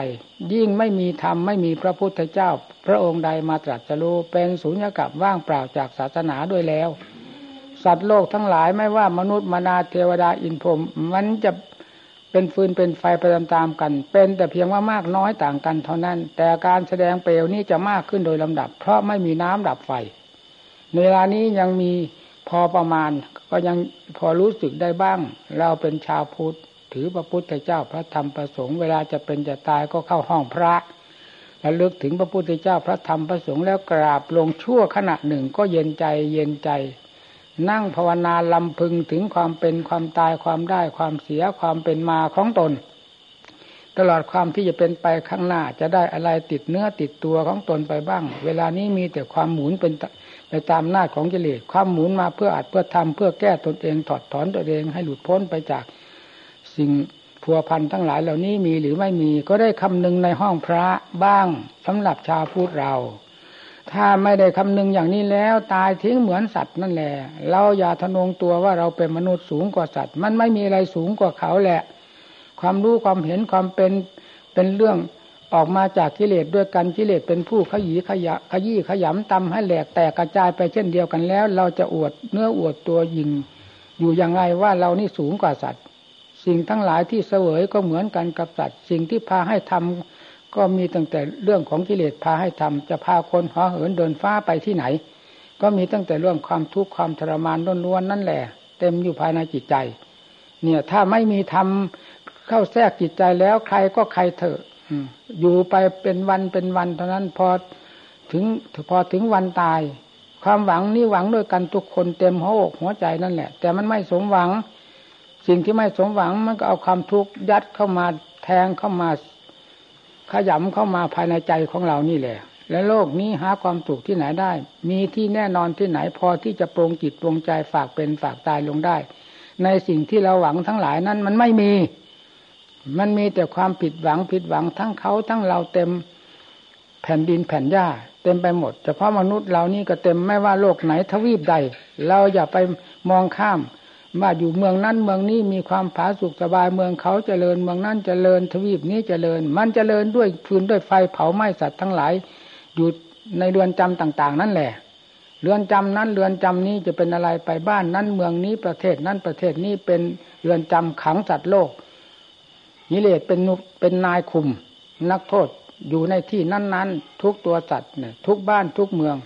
ยิ่งไม่มีธรรมไม่มีพระพุทธเจ้าพระองค์ใดมาตรัสรู้เป็นสุญญากาศว่างเปล่าจากศาสนาด้วยแล้วสัตว์โลกทั้งหลายไม่ว่ามนุษย์มนาเทวดาอินพรหมมันจะเป็นฟืนเป็นไฟไปตามๆกันเป็นแต่เพียงว่ามากน้อยต่างกันเท่านั้นแต่การแสดงเปลวนี้จะมากขึ้นโดยลำดับเพราะไม่มีน้ำดับไฟในเวลานี้ยังมีพอประมาณก็ยังพอรู้สึกได้บ้างเราเป็นชาวพุทธถือพระพุทธเจ้าพระธรรมพระสงฆ์เวลาจะเป็นจะตายก็เข้าห้องพระระลึกถึงพระพุทธเจ้าพระธรรมพระสงฆ์แล้วกราบลงชั่วขณะหนึ่งก็เย็นใจนั่งภาวนาลำพึงถึงความเป็นความตายความได้ความเสียความเป็นมาของตนตลอดความที่จะเป็นไปข้างหน้าจะได้อะไรติดเนื้อติดตัวของตนไปบ้างเวลานี้มีแต่ความหมุนเป็นไปตามหน้าของกิเลสความหมุนมาเพื่ออัดเพื่อทำเพื่อแก้ตนเองถอดถอนตัวเองให้หลุดพ้นไปจากสิ่งผัวพันทั้งหลายเหล่านี้มีหรือไม่มีก็ได้คำนึงในห้องพระบ้างสำหรับชาวพุทธเราถ้าไม่ได้คำนึงอย่างนี้แล้วตายทิ้งเหมือนสัตว์นั่นแหละเราอย่าทะนงตัวว่าเราเป็นมนุษย์สูงกว่าสัตว์มันไม่มีอะไรสูงกว่าเขาแหละความรู้ความเห็นความเป็นเรื่องออกมาจากกิเลสด้วยกันกิเลสเป็นผู้ขยี้ขยำตำให้แหลกแตกกระจายไปเช่นเดียวกันแล้วเราจะอวดเนื้ออวดตัวยิ่งอยู่อย่างไรว่าเรานี่สูงกว่าสัตว์สิ่งทั้งหลายที่เสวยก็เหมือนกันกับสัตว์สิ่งที่พาให้ทำก็มีตั้งแต่เรื่องของกิเลสพาให้ทำจะพาคนห่อเหินเดินฟ้าไปที่ไหนก็มีตั้งแต่เรื่องความทุกข์ความทรมานล้วนๆนั่นแหละเต็มอยู่ภายในจิตใจเนี่ยถ้าไม่มีธรรมเข้าแทรกจิตใจแล้วใครก็ใครเถอะอยู่ไปเป็นวันเท่านั้นพอถึงวันตายความหวังนี่หวังด้วยกันทุกคนเต็มหัวใจนั่นแหละแต่มันไม่สมหวังสิ่งที่ไม่สมหวังมันก็เอาความทุกข์ยัดเข้ามาแทงเข้ามาขยำเข้ามาภายในใจของเรานี่แหละและโลกนี้หาความสุขที่ไหนได้มีที่แน่นอนที่ไหนพอที่จะปรงจิตปรงใจฝากเป็นฝากตายลงได้ในสิ่งที่เราหวังทั้งหลายนั้นมันไม่มีมันมีแต่ความผิดหวังทั้งเขาทั้งเราเต็มแผ่นดินแผ่นหญ้าเต็มไปหมดเฉพาะมนุษย์เรานี่ก็เต็มไม่ว่าโลกไหนทวีปใดเราอย่าไปมองข้ามว่าอยู่เมืองนั้นเมืองนี้มีความผาสุกสบายเมืองเขาเจริญเมืองนั้นเจริญทวีปนี้เจริญมันเจริญด้วยฟืนด้วยไฟเผาไหม้สัตว์ทั้งหลายอยู่ในเรือนจำต่างๆนั่นแหละเรือนจำนั้นเรือนจำนี้จะเป็นอะไรไปบ้านนั้นเมืองนี้ประเทศนั้นประเทศนี้เป็นเรือนจำขังสัตว์โลกนิเรศเป็นนายคุมนักโทษอยู่ในที่นั้นๆทุกตัวสัตว์เนี่ยทุกบ้านทุกเมือง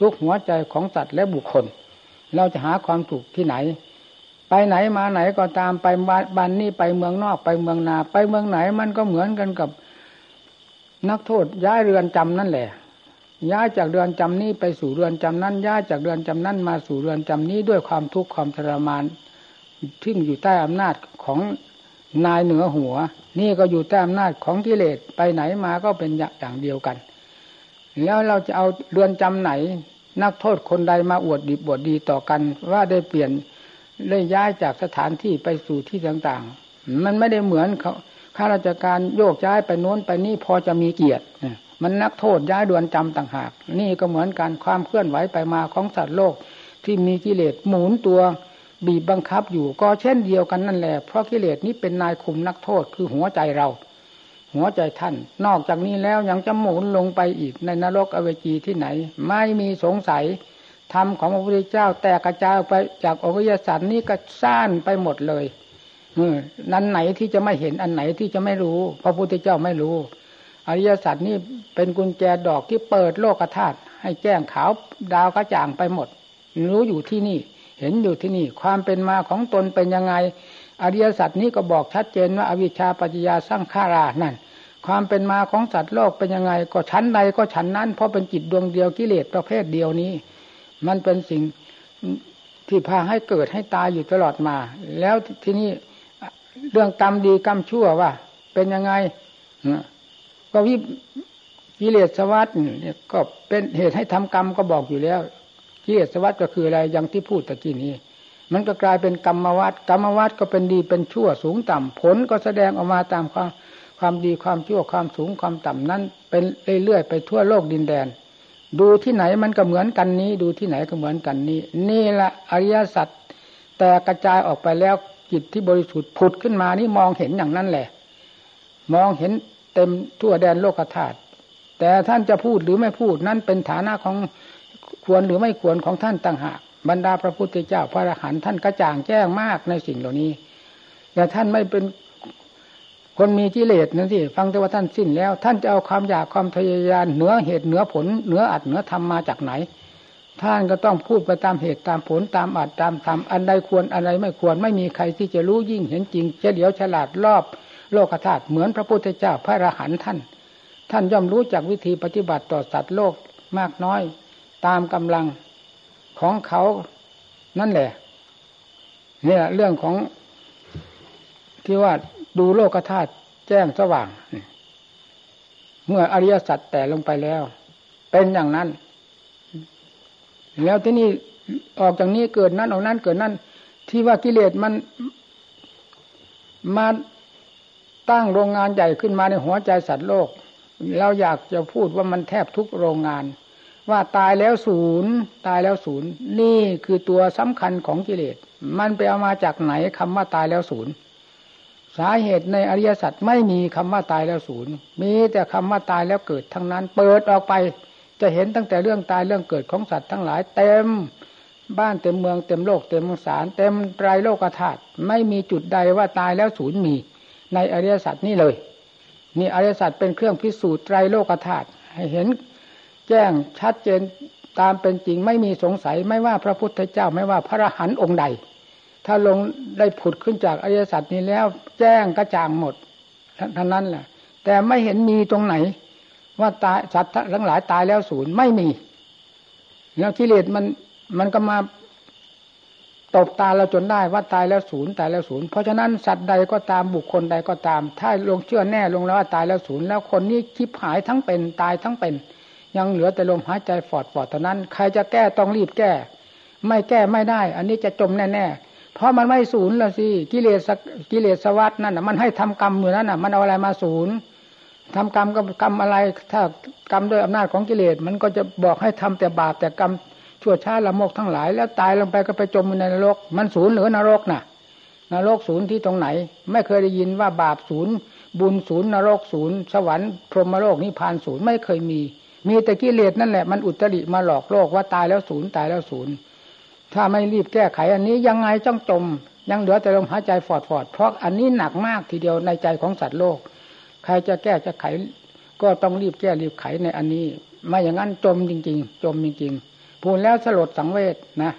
ทุกหัวใจของสัตว์และบุคคลเราจะหาความสุขที่ไหน ไปไหนมาไหนก็ตามไปบ้านนี่ไปเมืองนอกไปเมืองนาไปเมืองไหนมันก็เหมือนกันกับนักโทษย้ายเรือนจำนั่นแหละย้ายจากเรือนจำนี้ไปสู่เรือนจำนั้นย้ายจากเรือนจำนั้นมาสู่เรือนจำนี้ด้วยความทุกข์ความทรมานทึ่งอยู่ใต้อำนาจของนายเหนือหัวนี่ก็อยู่ใต้อำนาจของกิเลสไปไหนมาก็เป็นอย่างเดียวกันแล้วเราจะเอาเรือนจำไหนนักโทษคนใดมาอวดดีบวดดีต่อกันว่าได้เปลี่ยนได้ย้ายจากสถานที่ไปสู่ที่ต่างๆมันไม่ได้เหมือนข้าราชการโยกย้ายไปโน้นไปนี่พอจะมีเกียรติมันนักโทษย้ายเรือนจำต่างหากนี่ก็เหมือนกันความเคลื่อนไหวไปมาของสัตว์โลกที่มีกิเลสหมุนตัวบีบบังคับอยู่ก็เช่นเดียวกันนั่นแหละเพราะกิเลสนี้เป็นนายคุมนักโทษคือหัวใจเราหัวใจท่านนอกจากนี้แล้วยังจะหมุนลงไปอีกในนรกอเวจีที่ไหนไม่มีสงสัยธรรมของพระพุทธเจ้าแตกกระจายออกไปจากอริยสัจนี้ก็ซ่านไปหมดเลยอันไหนที่จะไม่เห็นอันไหนที่จะไม่รู้พระพุทธเจ้าไม่รู้อริยสัจนี่เป็นกุญแจดอกที่เปิดโลกธาตุให้แจ้งขาวดาวกระจ่างไปหมดรู้อยู่ที่นี่เห็นอยู่ที่นี่ความเป็นมาของตนเป็นยังไงอริยสัจนี้ก็บอกชัดเจนว่าอวิชชาปัจจยาสังขารานั่นความเป็นมาของสัตว์โลกเป็นยังไงก็ชั้นใดก็ชั้นนั้นเพราะเป็นจิตดวงเดียวกิเลสประเภทเดียวนี้มันเป็นสิ่งที่พาให้เกิดให้ตายอยู่ตลอดมาแล้วที่นี่เรื่องกรรมดีกรรมชั่วว่าเป็นยังไงก็วิกิเลสวัฏก็เป็นเหตุให้ทำกรรมก็บอกอยู่แล้วกิเลสวัฏก็คืออะไรอย่างที่พูดตะกี้นี้มันก็กลายเป็นกรรมวัฏกรรมวัฏก็เป็นดีเป็นชั่วสูงต่ำผลก็แสดงออกมาตามความดีความชั่วความสูงความต่ำนั้นเป็นเรื่อยๆไปทั่วโลกดินแดนดูที่ไหนมันก็เหมือนกันนี้ดูที่ไหนก็เหมือนกันนี้นี่ละอริยสัจแต่กระจายออกไปแล้วจิตที่บริสุทธิ์ผุดขึ้นมานี่มองเห็นอย่างนั้นแหละมองเห็นเต็มทั่วแดนโลกธาตุแต่ท่านจะพูดหรือไม่พูดนั่นเป็นฐานะของควรหรือไม่ควรของท่านต่างหากบรรดาพระพุทธเจ้าพระอรหันต์ท่านกระจ่างแจ้งมากในสิ่งเหล่านี้แต่ท่านไม่เป็นคนมีกิเลสนั่นสิฟังแต่ว่าท่านสิ้นแล้วท่านจะเอาความอยากความทะเยอทะยานเหนือเหตุเหนือผลเหนืออัตเหนือธรรมมาจากไหนท่านก็ต้องพูดไปตามเหตุตามผลตามอัตตามธรรมอันใดควรอันใดไม่ควรไม่มีใครที่จะรู้ยิ่งเห็นจริงเฉลียวฉลาดรอบโลกธาตุเหมือนพระพุทธเจ้าพระอรหันต์ท่านย่อมรู้จักวิธีปฏิบัติต่อสัตว์โลกมากน้อยตามกำลังของเขานั่นแหละเนี่ยเรื่องของที่ว่าดูโลกธาตุแจ้งสว่างเมื่ออริยสัจแต่ลงไปแล้วเป็นอย่างนั้นแล้วที่นี่ออกจากนี้เกิดนั้นออกนั้นเกิดนั้นที่ว่ากิเลสมันมาตั้งโรงงานใหญ่ขึ้นมาในหัวใจสัตว์โลกเราอยากจะพูดว่ามันแทบทุกโรงงานว่าตายแล้วศูนย์ตายแล้วศูนย์นี่คือตัวสำคัญของกิเลสมันไปเอามาจากไหนคำว่าตายแล้วศูนย์สาเหตุในอริยสัจไม่มีคำว่าตายแล้วศูนย์มีแต่คำว่าตายแล้วเกิดทั้งนั้นเปิดออกไปจะเห็นตั้งแต่เรื่องตายเรื่องเกิดของสัตว์ทั้งหลายเต็มบ้านเต็มเมืองเต็มโลกเต็มสารเต็มไตรโลกธาตุไม่มีจุดใดว่าตายแล้วศูนย์มีในอริยสัจนี่เลยนี่อริยสัจเป็นเครื่องพิสูจน์ไตรโลกธาตุให้เห็นแจ้งชัดเจนตามเป็นจริงไม่มีสงสัยไม่ว่าพระพุทธเจ้าไม่ว่าพระอรหันต์องค์ใดถ้าลงได้ผุดขึ้นจากอริยสัจนี้แล้วแจ้งกระจ่างหมดทั้งนั้นแหละแต่ไม่เห็นมีตรงไหนว่าตายสัตว์ทั้งหลายตายแล้วศูนย์ไม่มีแล้วกิเลสมันก็มาตบตาเราจนได้ว่าตายแล้วศูนย์ตายแล้วศูนย์เพราะฉะนั้นสัตว์ใดก็ตามบุคคลใดก็ตามถ้าลงเชื่อแน่ลงแล้วว่าตายแล้วศูนย์แล้วคนนี้ชิบหายทั้งเป็นตายทั้งเป็นยังเหลือแต่ลมหายใจฟอดฟอดเท่านั้นใครจะแก้ต้องรีบแก้ไม่แก้ไม่ได้อันนี้จะจมแน่ๆเพราะมันไม่ศูนย์ละสิกิเลสวัฏนั่นน่ะมันให้ทำกรรมอยู่นั่นน่ะมันเอาอะไรมาศูนย์ทำกรรมก็กรรมอะไรถ้ากรรมด้วยอำนาจของกิเลสมันก็จะบอกให้ทำแต่บาปแต่กรรมชั่วช้าละโมกทั้งหลายแล้วตายลงไปก็ไปจมอยู่ในนรกมันศูนย์หรือนรกน่ะนรกศูนย์ที่ตรงไหนไม่เคยได้ยินว่าบาปศูนย์บุญศูนย์นรกศูนย์สวรรค์พรหมโลกนิพพานศูนย์ไม่เคยมีแต่กิเลสนั่นแหละมันอุตริมาหลอกโลกว่าตายแล้วศูนย์ตายแล้วศูนย์ถ้าไม่รีบแก้ไขอันนี้ยังไงจ้องจมยังเหลือแต่ลมหายใจฟอดๆเพราะอันนี้หนักมากทีเดียวในใจของสัตว์โลกใครจะแก้จะไขก็ต้องรีบแก้รีบไขในอันนี้ไม่อย่างนั้นจมจริงๆจมจริงๆพูดแล้วสลดสังเวชนะ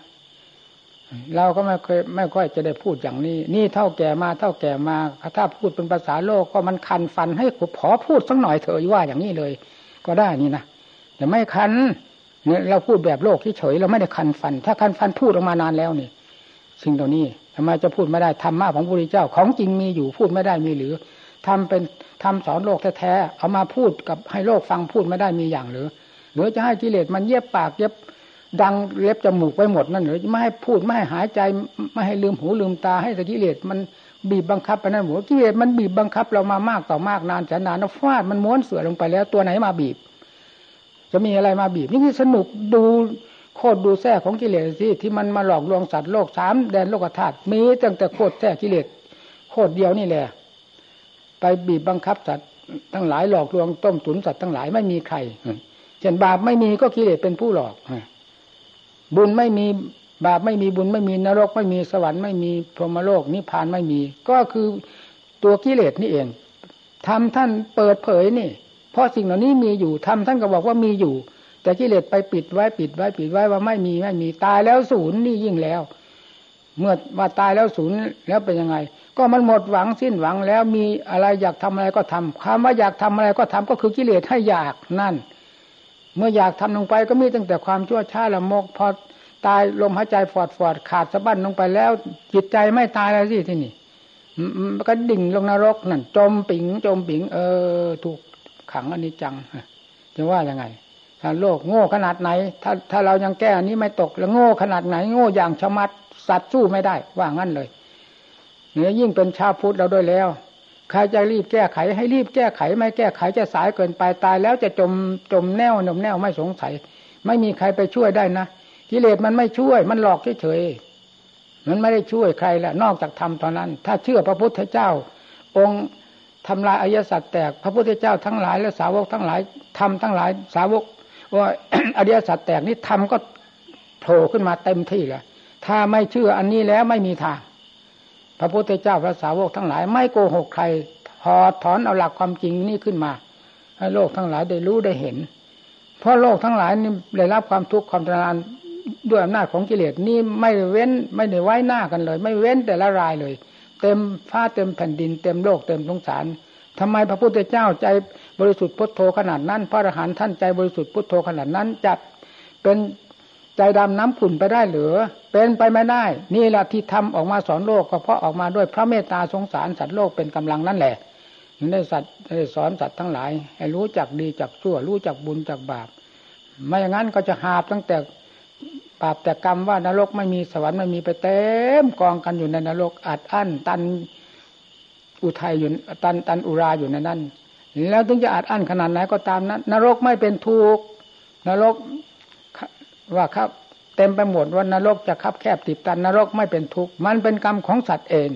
เราก็ไม่ค่อยจะได้พูดอย่างนี้นี่เท่าแก่มาถ้าพูดเป็นภาษาโลกก็มันคันฟันให้ขอพูดสักหน่อยเถอะว่าอย่างนี้เลยก็ได้นี่นะแต่ไม่คันเราพูดแบบโลกเฉยเราไม่ได้คันฟันถ้าคันฟันพูดออกมานานแล้วนี่สิ่งเหล่านี้ทำไมจะพูดไม่ได้ธรรมะของพระพุทธเจ้าของจริงมีอยู่พูดไม่ได้มีหรือทำสอนโลกแท้ๆเอามาพูดกับให้โลกฟังพูดไม่ได้มีอย่างหรือหรือจะให้กิเลสมันเย็บปากเย็บดังเล็บจมูกไว้หมดนั่นหรือไม่ให้พูดไม่ให้หายใจไม่ให้ลืมหูลืมตาให้กิเลสมันบีบบังคับไปนั่นหมดกิเลสมันบีบบังคับเรามามากต่อมากนานแสนนานแล้วฟาดมันม้วนเสือลงไปแล้วตัวไหนมาบีบจะมีอะไรมาบีบนี่คือสนุกดูโคตรดูแท้ของกิเลสสิที่มันมาหลอกลวงสัตว์โลกสามแดนโลกธาตุมีตั้งแต่โคตรแท้กิเลสโคตรเดียวนี่แหละไปบีบบังคับสัตว์ทั้งหลายหลอกลวงต้มตุ๋นสัตว์ทั้งหลายไม่มีใครเช่นบาปไม่มีก็กิเลสเป็นผู้หลอกบุญไม่มีบาปไม่มีบุญไม่มีนรกไม่มีสวรรค์ไม่มีพรหมโลกนิพพานไม่มีก็คือตัวกิเลสนี่เองธรรมท่านเปิดเผยนี่เพราะสิ่งเหล่านี้มีอยู่ธรรมท่านก็บอกว่ามีอยู่แต่กิเลสไปปิดไว้ว่าไม่มีตายแล้วศูนย์นี่ยิ่งแล้วเมื่อว่าตายแล้วศูนย์แล้วเป็นยังไงก็มันหมดหวังสิ้นหวังแล้วมีอะไรอยากทำอะไรก็ทำคำว่าอยากทำอะไรก็ทำก็คือกิเลสให้อยากนั่นเมื่ออยากทำลงไปก็มีตั้งแต่ความชั่วช้าละมกพอตายลมหายใจฟอดขาดสะบั้นลงไปแล้วจิตใจไม่ตายแล้วสิที่นี่มันก็ดิ่งลงนรกนั่นจมปิ๋งถูกขังอนิจจังจะว่ายังไงถ้าโลกโง่ขนาดไหนถ้าเรายังแก้อันนี้ไม่ตกแล้วโง่ขนาดไหนโง่อย่างชะมัดสัตว์สู้ไม่ได้ว่างั้นเลยเนี่ยยิ่งเป็นชาวพุทธเราด้วยแล้วใครจะรีบแก้ไขให้รีบแก้ไขไม่แก้ไขจะสายเกินไปตายแล้วจะจมแน่วไม่สงสัยไม่มีใครไปช่วยได้นะกิเลสมันไม่ช่วยมันหลอกเฉยๆมันไม่ได้ช่วยใครละนอกจากธรรมเท่านั้นถ้าเชื่อพระพุทธเจ้าองค์ทำลายอริยสัจแตกพระพุทธเจ้าทั้งหลายและสาวกทั้งหลายธรรมทั้งหลายสาวกว่า อริยสัจแตกนี้ธรรมก็โผล่ขึ้นมาเต็มที่แล้วถ้าไม่เชื่ออันนี้แล้วไม่มีทางพระพุทธเจ้าพระสาวกทั้งหลายไม่โกหกใครถอดถอนเอาหลักความจริงนี้ขึ้นมาให้โลกทั้งหลายได้รู้ได้เห็นเพราะโลกทั้งหลายนี่ได้รับความทุกข์ความทรมานด้วยอำนาจของกิเลสนี่ไม่เว้นไม่ได้ไว้หน้ากันเลยไม่เว้นแต่ละรายเลยเต็มฟ้าเต็มแผ่นดินเต็มโลกเต็มสงสารทำไมพระพุทธเจ้าใจบริสุทธิ์พุทโธขนาดนั้นพระอรหันต์ท่านใจบริสุทธิ์พุทโธขนาดนั้นจะเป็นใจดำน้ำขุ่นไปได้หรือเป็นไปไม่ได้นี่แหละที่ทำออกมาสอนโลกก็เพราะออกมาด้วยพระเมตตาสงสารสัตว์โลกเป็นกำลังนั่นแหละได้สัตว์ได้สอนสัตว์ทั้งหลายให้รู้จักดีจักชั่วรู้จักบุญจักบาปไม่อย่างนั้นก็จะหาบตั้งแต่บาปแต่กรรมว่านรกไม่มีสวรรค์ไม่มีไปเต็มกองกันอยู่ในนรกอัดอั้นตันอุทัยอยู่ตันอุราอยู่ในนั้นแล้วถึงจะอัดอั้นขนาดไหนก็ตามนั้นนรกไม่เป็นทุกข์นรกว่าครับเต็มไปหมดว่านรกจะคับแคบตีบตันนรกไม่เป็นทุกข์มันเป็นกรรมของสัตว์เอง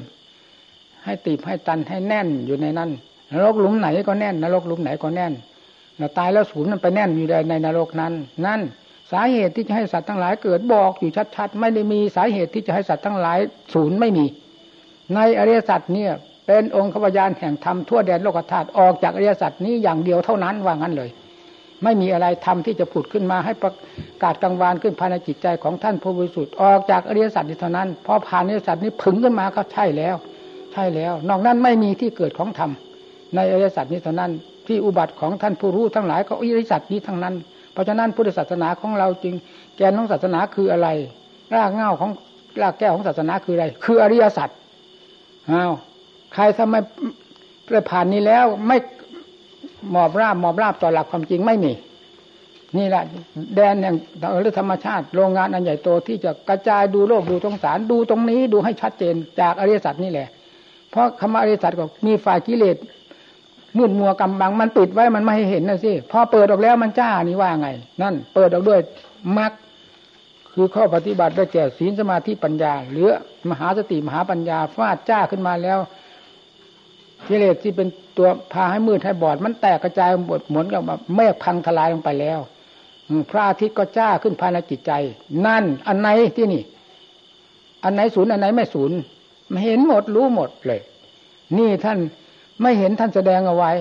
ให้ตีบให้ตันให้แน่นอยู่ในนั้นนรกหลุมไหนก็แน่นนรกหลุมไหนก็แน่นเราตายแล้วสูญมันไปแน่นอยู่ในนรกนั้นนั่นสาเหตุที่จะให้สัตว์ทั้งหลายเกิดบอกอยู่ชัดๆไม่ได้มีสาเหตุที่จะให้สัตว์ทั้งหลายสูญไม่มีในอริยสัจเนี่ยเป็นองค์ขบยานแห่งธรรมทั่วแดนโลกธาตุออกจากอริยสัจนี้อย่างเดียวเท่านั้นว่างั้นเลยไม่มีอะไรธรรมที่จะผุดขึ้นมาให้ประกาศกลางวานขึ้นภายในจิตใจของท่านผู้บริสุทธิ์ออกจากอริยสัจนี้เท่านั้นพอผ่านอริยสัจนี้ผึ่งขึ้นมาก็ใช่แล้วนอกนั้นไม่มีที่เกิดของธรรมในอริยสัจนี้เท่านั้นที่อุบัติของท่านผู้รู้ทั้งหลายก็อริยสัจนี้ทั้งนั้นเพราะฉะนั้นพุทธศาสนาของเราจึงแกนของศาสนาคืออะไรรากเหง้าของรากแก้วของศาสนาคืออะไรคืออริยสัจอ้าวใครทำไมได้ผ่านนี้แล้วไม่หมอบราบต่อหลักความจริงไม่มีนี่แหละแดนแห่งธรรมชาติโรงงานอันใหญ่โตที่จะกระจายดูโลกดูสงสารดูตรงนี้ดูให้ชัดเจนจากอริยสัจนี่แหละเพราะคำว่าอริยสัจก็มีฝ่ายกิเลสมืดมัวกำบังมันปิดไว้มันไม่ให้เห็นนะสิพอเปิดออกแล้วมันจ้านี่ว่าไงนั่นเปิดออกด้วยมรรคคือข้อปฏิบัติได้แก่ศีลสมาธิปัญญาหรือมหาสติมหาปัญญาฟาดจ้าขึ้นมาแล้วกิเลสที่เป็นตัวพาให้มืดให้บอดมันแตกกระจายหมดเหมือนกับเมฆพังทลายลงไปแล้วพระอาทิตย์ก็จ้าขึ้นภายในจิตใจนั่นอันไหนที่นี่อันไหนศูนย์อันไหนไม่ศูนย์เห็นหมดรู้หมดเลยนี่ท่านไม่เห็นท่านแสดงเอาไว้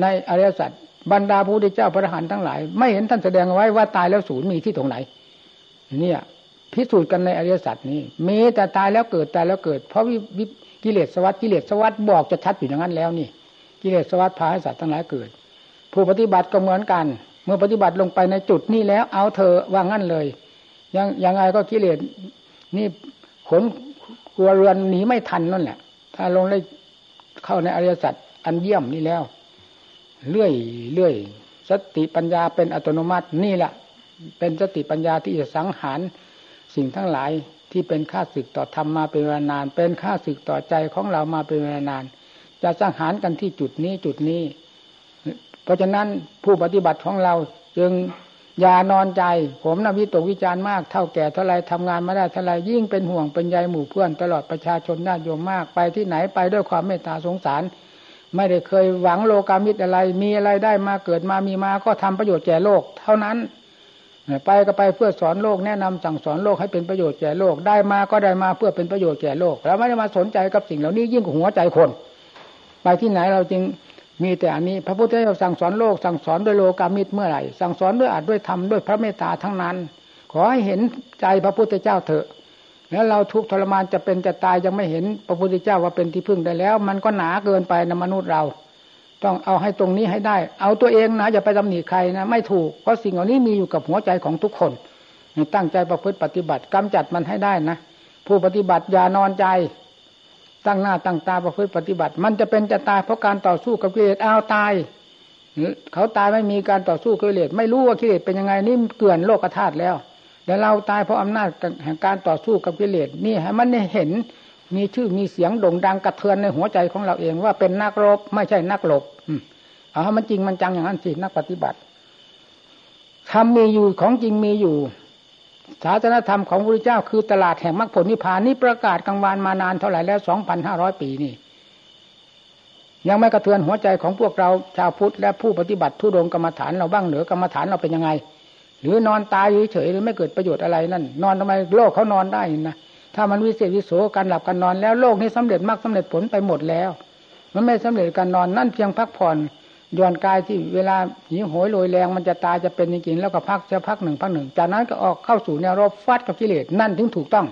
ในอริยสัจบรรดาพระพุทธเจ้าพระอรหันต์ทั้งหลายไม่เห็นท่านแสดงเอาไว้ว่าตายแล้วศูนย์มีที่ตรงไหนเนี่ย พิสูจน์กันในอริยสัจนี้มีแต่ตายแล้วเกิดตายแล้วเกิดเพราะกิเลสสวัสดิ์กิเลสสวัสดิ์บอกจะชัดอยู่อย่างนั้นแล้วนี่กิเลสสวัสดิ์พาให้สัตว์ทั้งหลายเกิดผู้ปฏิบัติก็เหมือนกันเมื่อปฏิบัติลงไปในจุดนี้แล้วเอาเธอว่างั้นเลยยังไงก็กิเลสนี่ขนกลัวเรือนหนีไม่ทันนั่นแหละถ้าลงได้เข้าในอริยสัจอันเยี่ยมนี่แล้วเรื่อยสติปัญญาเป็นอัตโนมัตินี่แหละเป็นสติปัญญาที่จะสังหารสิ่งทั้งหลายที่เป็นข้าศึกต่อธรรมมาเป็นเวลานานเป็นข้าศึกต่อใจของเรามาเป็นเวลานานจะสังหารกันที่จุดนี้จุดนี้เพราะฉะนั้นผู้ปฏิบัติของเราจึงอย่านอนใจผมนะวิตกวิจารณ์มากเท่าแก่เท่าไรทำงานไม่ได้เท่าไรยิ่งเป็นห่วงเป็นใยหมู่เพื่อนตลอดประชาชนญาติโยมมากไปที่ไหนไปด้วยความเมตตาสงสารไม่ได้เคยหวังโลกามิตรอะไรมีอะไรได้มาเกิดมามีมาก็ทำประโยชน์แก่โลกเท่านั้นไปก็ไปเพื่อสอนโลกแนะนำสั่งสอนโลกให้เป็นประโยชน์แก่โลกได้มาก็ได้มาเพื่อเป็นประโยชน์แก่โลกเราไม่ได้มาสนใจกับสิ่งเหล่านี้ยิ่งกว่าหัวใจคนไปที่ไหนเราจึงมีแต่อันนี้พระพุทธเจ้าสั่งสอนโลกสั่งสอนด้วยโลกามิตรเมื่อไหร่สั่งสอนด้วยอัดด้วยธรรมด้วยพระเมตตาทั้งนั้นขอให้เห็นใจพระพุทธเจ้าเถอะแล้วเราทุกข์ทรมานจะเป็นจะตายยังไม่เห็นพระพุทธเจ้าว่าเป็นที่พึ่งได้แล้วมันก็หนาเกินไปนะมนุษย์เราต้องเอาให้ตรงนี้ให้ได้เอาตัวเองนะอย่าไปตำหนิใครนะไม่ถูกเพราะสิ่งเหล่านี้มีอยู่กับหัวใจของทุกคนตั้งใจประพฤติปฏิบัติกำจัดมันให้ได้นะผู้ปฏิบัติอย่านอนใจตั้งหน้าตั้งตาประพฤติปฏิบัติมันจะเป็นจะตายเพราะการต่อสู้กับกิเลสเอาตายเขาตายไม่มีการต่อสู้กิเลสไม่รู้ว่ากิเลสเป็นยังไงนี่เกลื่อนโลกธาตุแล้วแต่เราตายเพราะอำนาจแห่งการต่อสู้กับกิเลสนี่ให้มันได้เห็นมีชื่อมีเสียงโด่งดังกระเทือนในหัวใจของเราเองว่าเป็นนักรบไม่ใช่นักหลบเอาให้มันจริงมันจังอย่างนั้นสินักปฏิบัติธรรมมีอยู่ของจริงมีอยู่ศาสนธรรมของพระพุทธเจ้าคือตลาดแห่งมรรคผลนิพพานนี้ประกาศกลางวานมานานเท่าไหร่แล้ว 2,500 ปีนี่ยังไม่กระเทือนหัวใจของพวกเราชาวพุทธและผู้ปฏิบัติทุดงค์กรรมฐานเราบ้างเหนือกรรมฐานเราเป็นยังไงหรือนอนตายเฉยๆหรือไม่เกิดประโยชน์อะไรนั่นนอนทำไมโลกเขานอนได้นะถ้ามันวิเศษวิโสการหลับการนอนแล้วโลกนี้สำเร็จมรรคสำเร็จผลไปหมดแล้วมันไม่สำเร็จการนอนนั่นเพียงพักผ่อนหย่อนกายที่เวลาหิวโหยโรยแรงมันจะตายจะเป็นจริงๆแล้วก็พักจะพักหนึ่งจากนั้นก็ออกเข้าสู่แนวรบฟาดกับกิเลสนั่นถึงถูกต้อง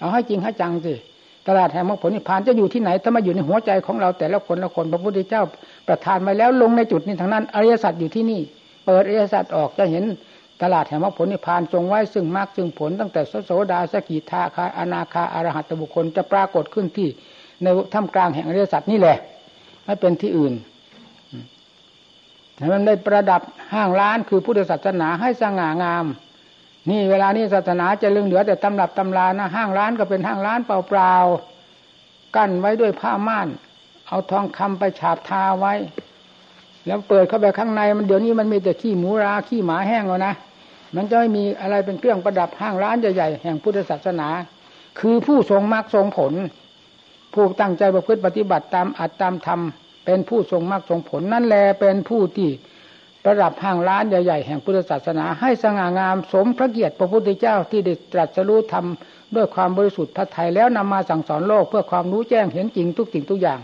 เอาให้จริงให้จังสิตลาดแห่งมรรคผลนิพพานจะอยู่ที่ไหนถ้ามาอยู่ในหัวใจของเราแต่ละคนละคนพระพุทธเจ้าประทานไว้แล้วลงในจุดนี้ทางนั้นอริยสัจอยู่ที่นี่เปิดอริยสัจออกจะเห็นตลาดแห่งมรรคผลนิพพานทรงไว้ซึ่งมรรคซึ่งผลตั้งแต่โสดาสกิทาคาอนาคาอรหัตบุคคลจะปรากฏขึ้นที่ในท่ามกลางแห่งอริยสัจนี่แหละไม่เป็นที่อื่นให้มันได้ประดับห้างร้านคือพุทธศาสนาให้สง่างามนี่เวลานี้ศาสนาจะเหลือแต่ตำรับตำรานะห้างร้านก็เป็นห้างร้านเปล่าๆกั้นไว้ด้วยผ้าม่านเอาทองคำไปฉาบทาไว้แล้วเปิดเข้าไปข้างในมันเดี๋ยวนี้มันมีแต่ขี้หมูราขี้หมาแห้งแล้วนะมันจะไม่มีอะไรเป็นเครื่องประดับห้างร้านใหญ่ๆแห่งพุทธศาสนาคือผู้ทรงมรรคทรงผลผู้ตั้งใจประพฤติปฏิบัติตามอัตตามธรรมเป็นผู้ทรงมรรคทรงผลนั่นแลเป็นผู้ที่ประดับห้างร้านใหญ่ๆแห่งพุทธศาสนาให้สง่างามสมพระเกียรติพระพุทธเจ้าที่ได้ตรัสรู้ธรรมด้วยความบริสุทธิ์พระทัยแล้วนำมาสั่งสอนโลกเพื่อความรู้แจ้งเห็นจริงทุกสิ่งทุกอย่าง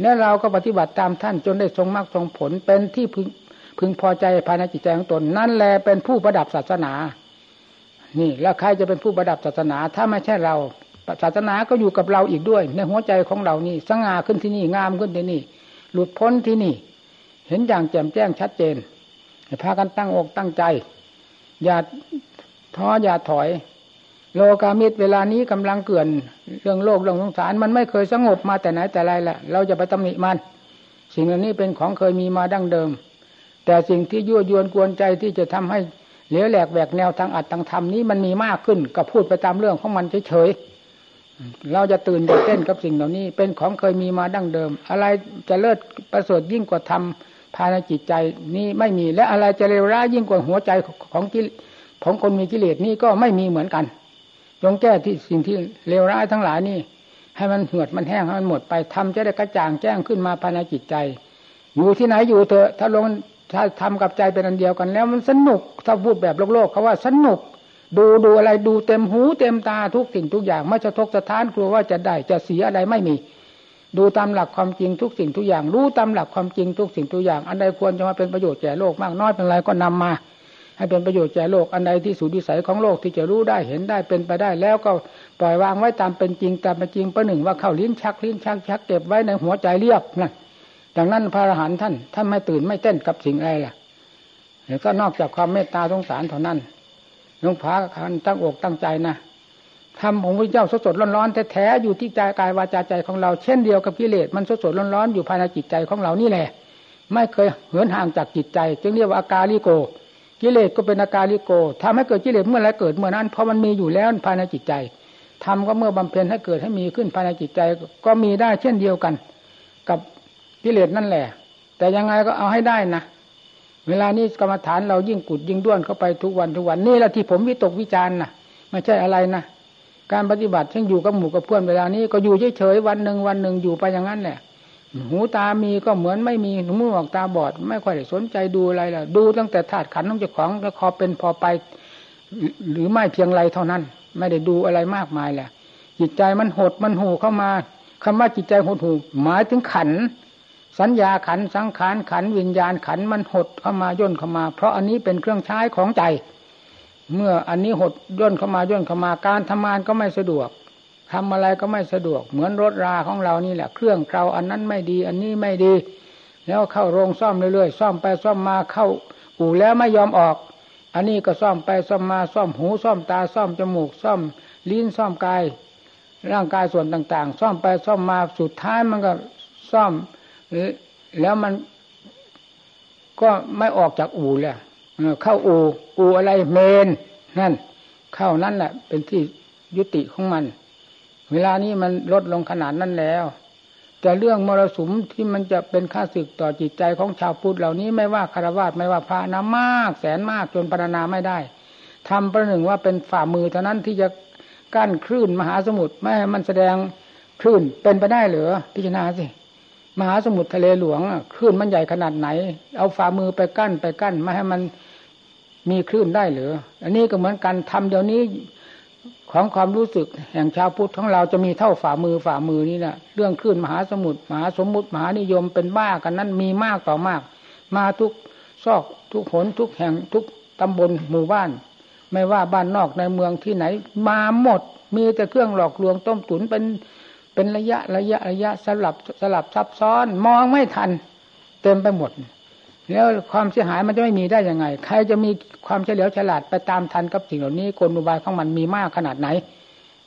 แล้วเราก็ปฏิบัติตามท่านจนได้ทรงมรรคทรงผลเป็นที่พึงพอใจภายในจิตใจของตนนั่นแลเป็นผู้ประดับศาสนานี่แล้วใครจะเป็นผู้ประดับศาสนาถ้าไม่ใช่เราศาสนาก็อยู่กับเราอีกด้วยในหัวใจของเรานี่สง่าขึ้นที่นี่งามขึ้นที่นี่หลุดพ้นที่นี่เห็นอย่างแจ่มแจ้งชัดเจนพากันตั้งอกตั้งใจอย่าท้ออย่าถอยโลกามิตรเวลานี้กำลังเกลื่อนเรื่องโลกเรื่องสงสารมันไม่เคยสงบมาแต่ไหนแต่ไรแหละเราจะไปตำหนิมันสิ่งเหล่านี้เป็นของเคยมีมาดั้งเดิมแต่สิ่งที่ยั่วยวนกวนใจที่จะทำให้เหลวแหลกแหวกแนวทางอัดทางธรรมนี้มันมีมากขึ้นก็พูดไปตามเรื่องของมันเฉยๆเราจะตื่นจะเต้นกับสิ่งเหล่านี้เป็นของเคยมีมาดั้งเดิมอะไรจะเลิศประเสริฐยิ่งกว่าธรรมภายในจิตใจนี้ไม่มีและอะไรจะเลวร้ายยิ่งกว่าหัวใจของคนมีกิเลสนี้ก็ไม่มีเหมือนกันจงแก้ที่สิ่งที่เลวร้ายทั้งหลายนี่ให้มันเหือดมันแห้งให้มันหมดไปทำจะได้กระจ่างแจ้งขึ้นมาภายในจิตใจอยู่ที่ไหนอยู่เถอะถ้าลงถ้าทำกับใจเป็นอันเดียวกันแล้วมันสนุกถ้าพูดแบบโลกเขาว่าสนุกดูอะไรดูเต็มหูเต็มตาทุกสิ่งทุกอย่างไม่สะทกสะท้านกลัวว่าจะได้จะเสียอะไรไม่มีดูตามหลักความจริงทุกสิ่งทุกอย่างรู้ตามหลักความจริงทุกสิ่งทุกอย่างอันใดควรจะมาเป็นประโยชน์แก่โลกมากน้อยเป็นไรก็นำมา ให้เป็นประโยชน์แก่โลกอันใดที่สุดวิสัยของโลกที่จะรู้ได้เห็นได้เป็นไปได้แล้วก็ปล่อยวางไว้ตามเป็นจริงตามเป็นจริงประหนึ่งว่าเข้าลิ้นชักเก็บไว้ในหัวใจเรียบนะดังนั้นพระอรหันต์ท่านไม่ตื่นไม่เต้นกับสิ่งอะไรล่ะแล้วก็นอกจากความเมตตาสงสารเท่านั้นหลวงพ่อท่านตั้งอกตั้งใจนะทำของพระเจ้าสดๆร้อนๆแท้ๆอยู่ที่ใจกายวาจาใจของเราเช่นเดียวกับกิเลสมันสดๆร้อนๆอยู่ภายในจิตใจของเรานี่แหละไม่เคยเหินห่างจากจิตใจจึงเรียกว่าอากาลิโกกิเลสก็เป็นอากาลิโกทำให้เกิดกิเลสเมื่อไรเกิดเมื่อนั้นเพราะมันมีอยู่แล้วภายในจิตใจทำก็เมื่อบำเพ็ญให้เกิดให้มีขึ้นภายในจิตใจก็มีได้เช่นเดียวกันกับกิเลสนั่นแหละแต่ยังไงก็เอาให้ได้นะเวลานี้กรรมฐานเรายิ่งกุดยิ่งด้วนเข้าไปทุกวันนี่แหละที่ผมวิตกวิจารณ์นะไม่ใช่อะไรนะการปฏิบัติซึ่งอยู่กับหมู่กับเพื่อนเวลานี้ก็อยู่เฉยๆวันหนึ่งอยู่ไปอย่างนั้นแหละหูตามีก็เหมือนไม่มีหูหนวกตาบอดไม่ค่อยสนใจดูอะไรล่ะดูตั้งแต่ธาตุขันธ์ของเจ้าของแล้วพอเป็นพอไปหรือไม่เพียงไรเท่านั้นไม่ได้ดูอะไรมากมายแหละจิตใจมันหดมันหูเข้ามาคำว่าจิตใจหดหูหมายถึงขันธ์สัญญาขันธ์สังขารขันธ์วิญญาณขันธ์มันหดเข้ามาย่นเข้ามาเพราะอันนี้เป็นเครื่องใช้ของใจเมื่ออันนี้หดย่นเข้ามาการทำงานก็ไม่สะดวกทำอะไรก็ไม่สะดวกเหมือนรถราของเรานี่แหละเครื่องเคราอันนั้นไม่ดีอันนี้ไม่ดีแล้วเข้าโรงซ่อมเรื่อยๆซ่อมไปซ่อมมาเข้าอู่แล้วไม่ยอมออกอันนี้ก็ซ่อมไปซ่อมมาซ่อมหูซ่อมตาซ่อมจมูกซ่อมลิ้นซ่อมกายร่างกายส่วนต่างๆซ่อมไปซ่อมมาสุดท้ายมันก็ซ่อมแล้วมันก็ไม่ออกจากอู่แล้วเข้าอู่อะไรเมนนั่นเข้านั่นแหละเป็นที่ยุติของมันเวลานี้มันลดลงขนาดนั้นแล้วแต่เรื่องมรสุมที่มันจะเป็นข้าศึกต่อจิตใจของชาวพุทธเหล่านี้ไม่ว่าคฤหัสถ์ไม่ว่าพระนะมากแสนมากจนประณามไม่ได้ทำประหนึ่งว่าเป็นฝ่ามือเท่านั้นที่จะกั้นคลื่นมหาสมุทรไม่ให้มันแสดงคลื่นเป็นไปได้หรือพิจารณาสิมหาสมุทรทะเลหลวงคลื่นมันใหญ่ขนาดไหนเอาฝ่ามือไปกั้นไม่ให้มันมีคลื่นได้หรืออันนี้ก็เหมือนกันทำเดี๋ยวนี้ของความรู้สึกแห่งชาวพุทธของเราจะมีเท่าฝ่ามือนี่นะเรื่องคลื่นมหาสมุทรมหาสมมุติมหานิยมเป็นบ้ากันนั้นมีมากต่อมากมาทุกซอกทุกหนทุกแห่งทุกตำบลหมู่บ้านไม่ว่าบ้านนอกในเมืองที่ไหนมาหมดมีแต่เครื่องหลอกลวงต้มตุ๋นเป็นระยะสลับซับซ้อนมองไม่ทันเต็มไปหมดแล้วความเสียหายมันจะไม่มีได้ยังไงใครจะมีความเฉลียวฉลาดไปตามทันกับสิ่งเหล่านี้กลอุบายของมันมีมากขนาดไหน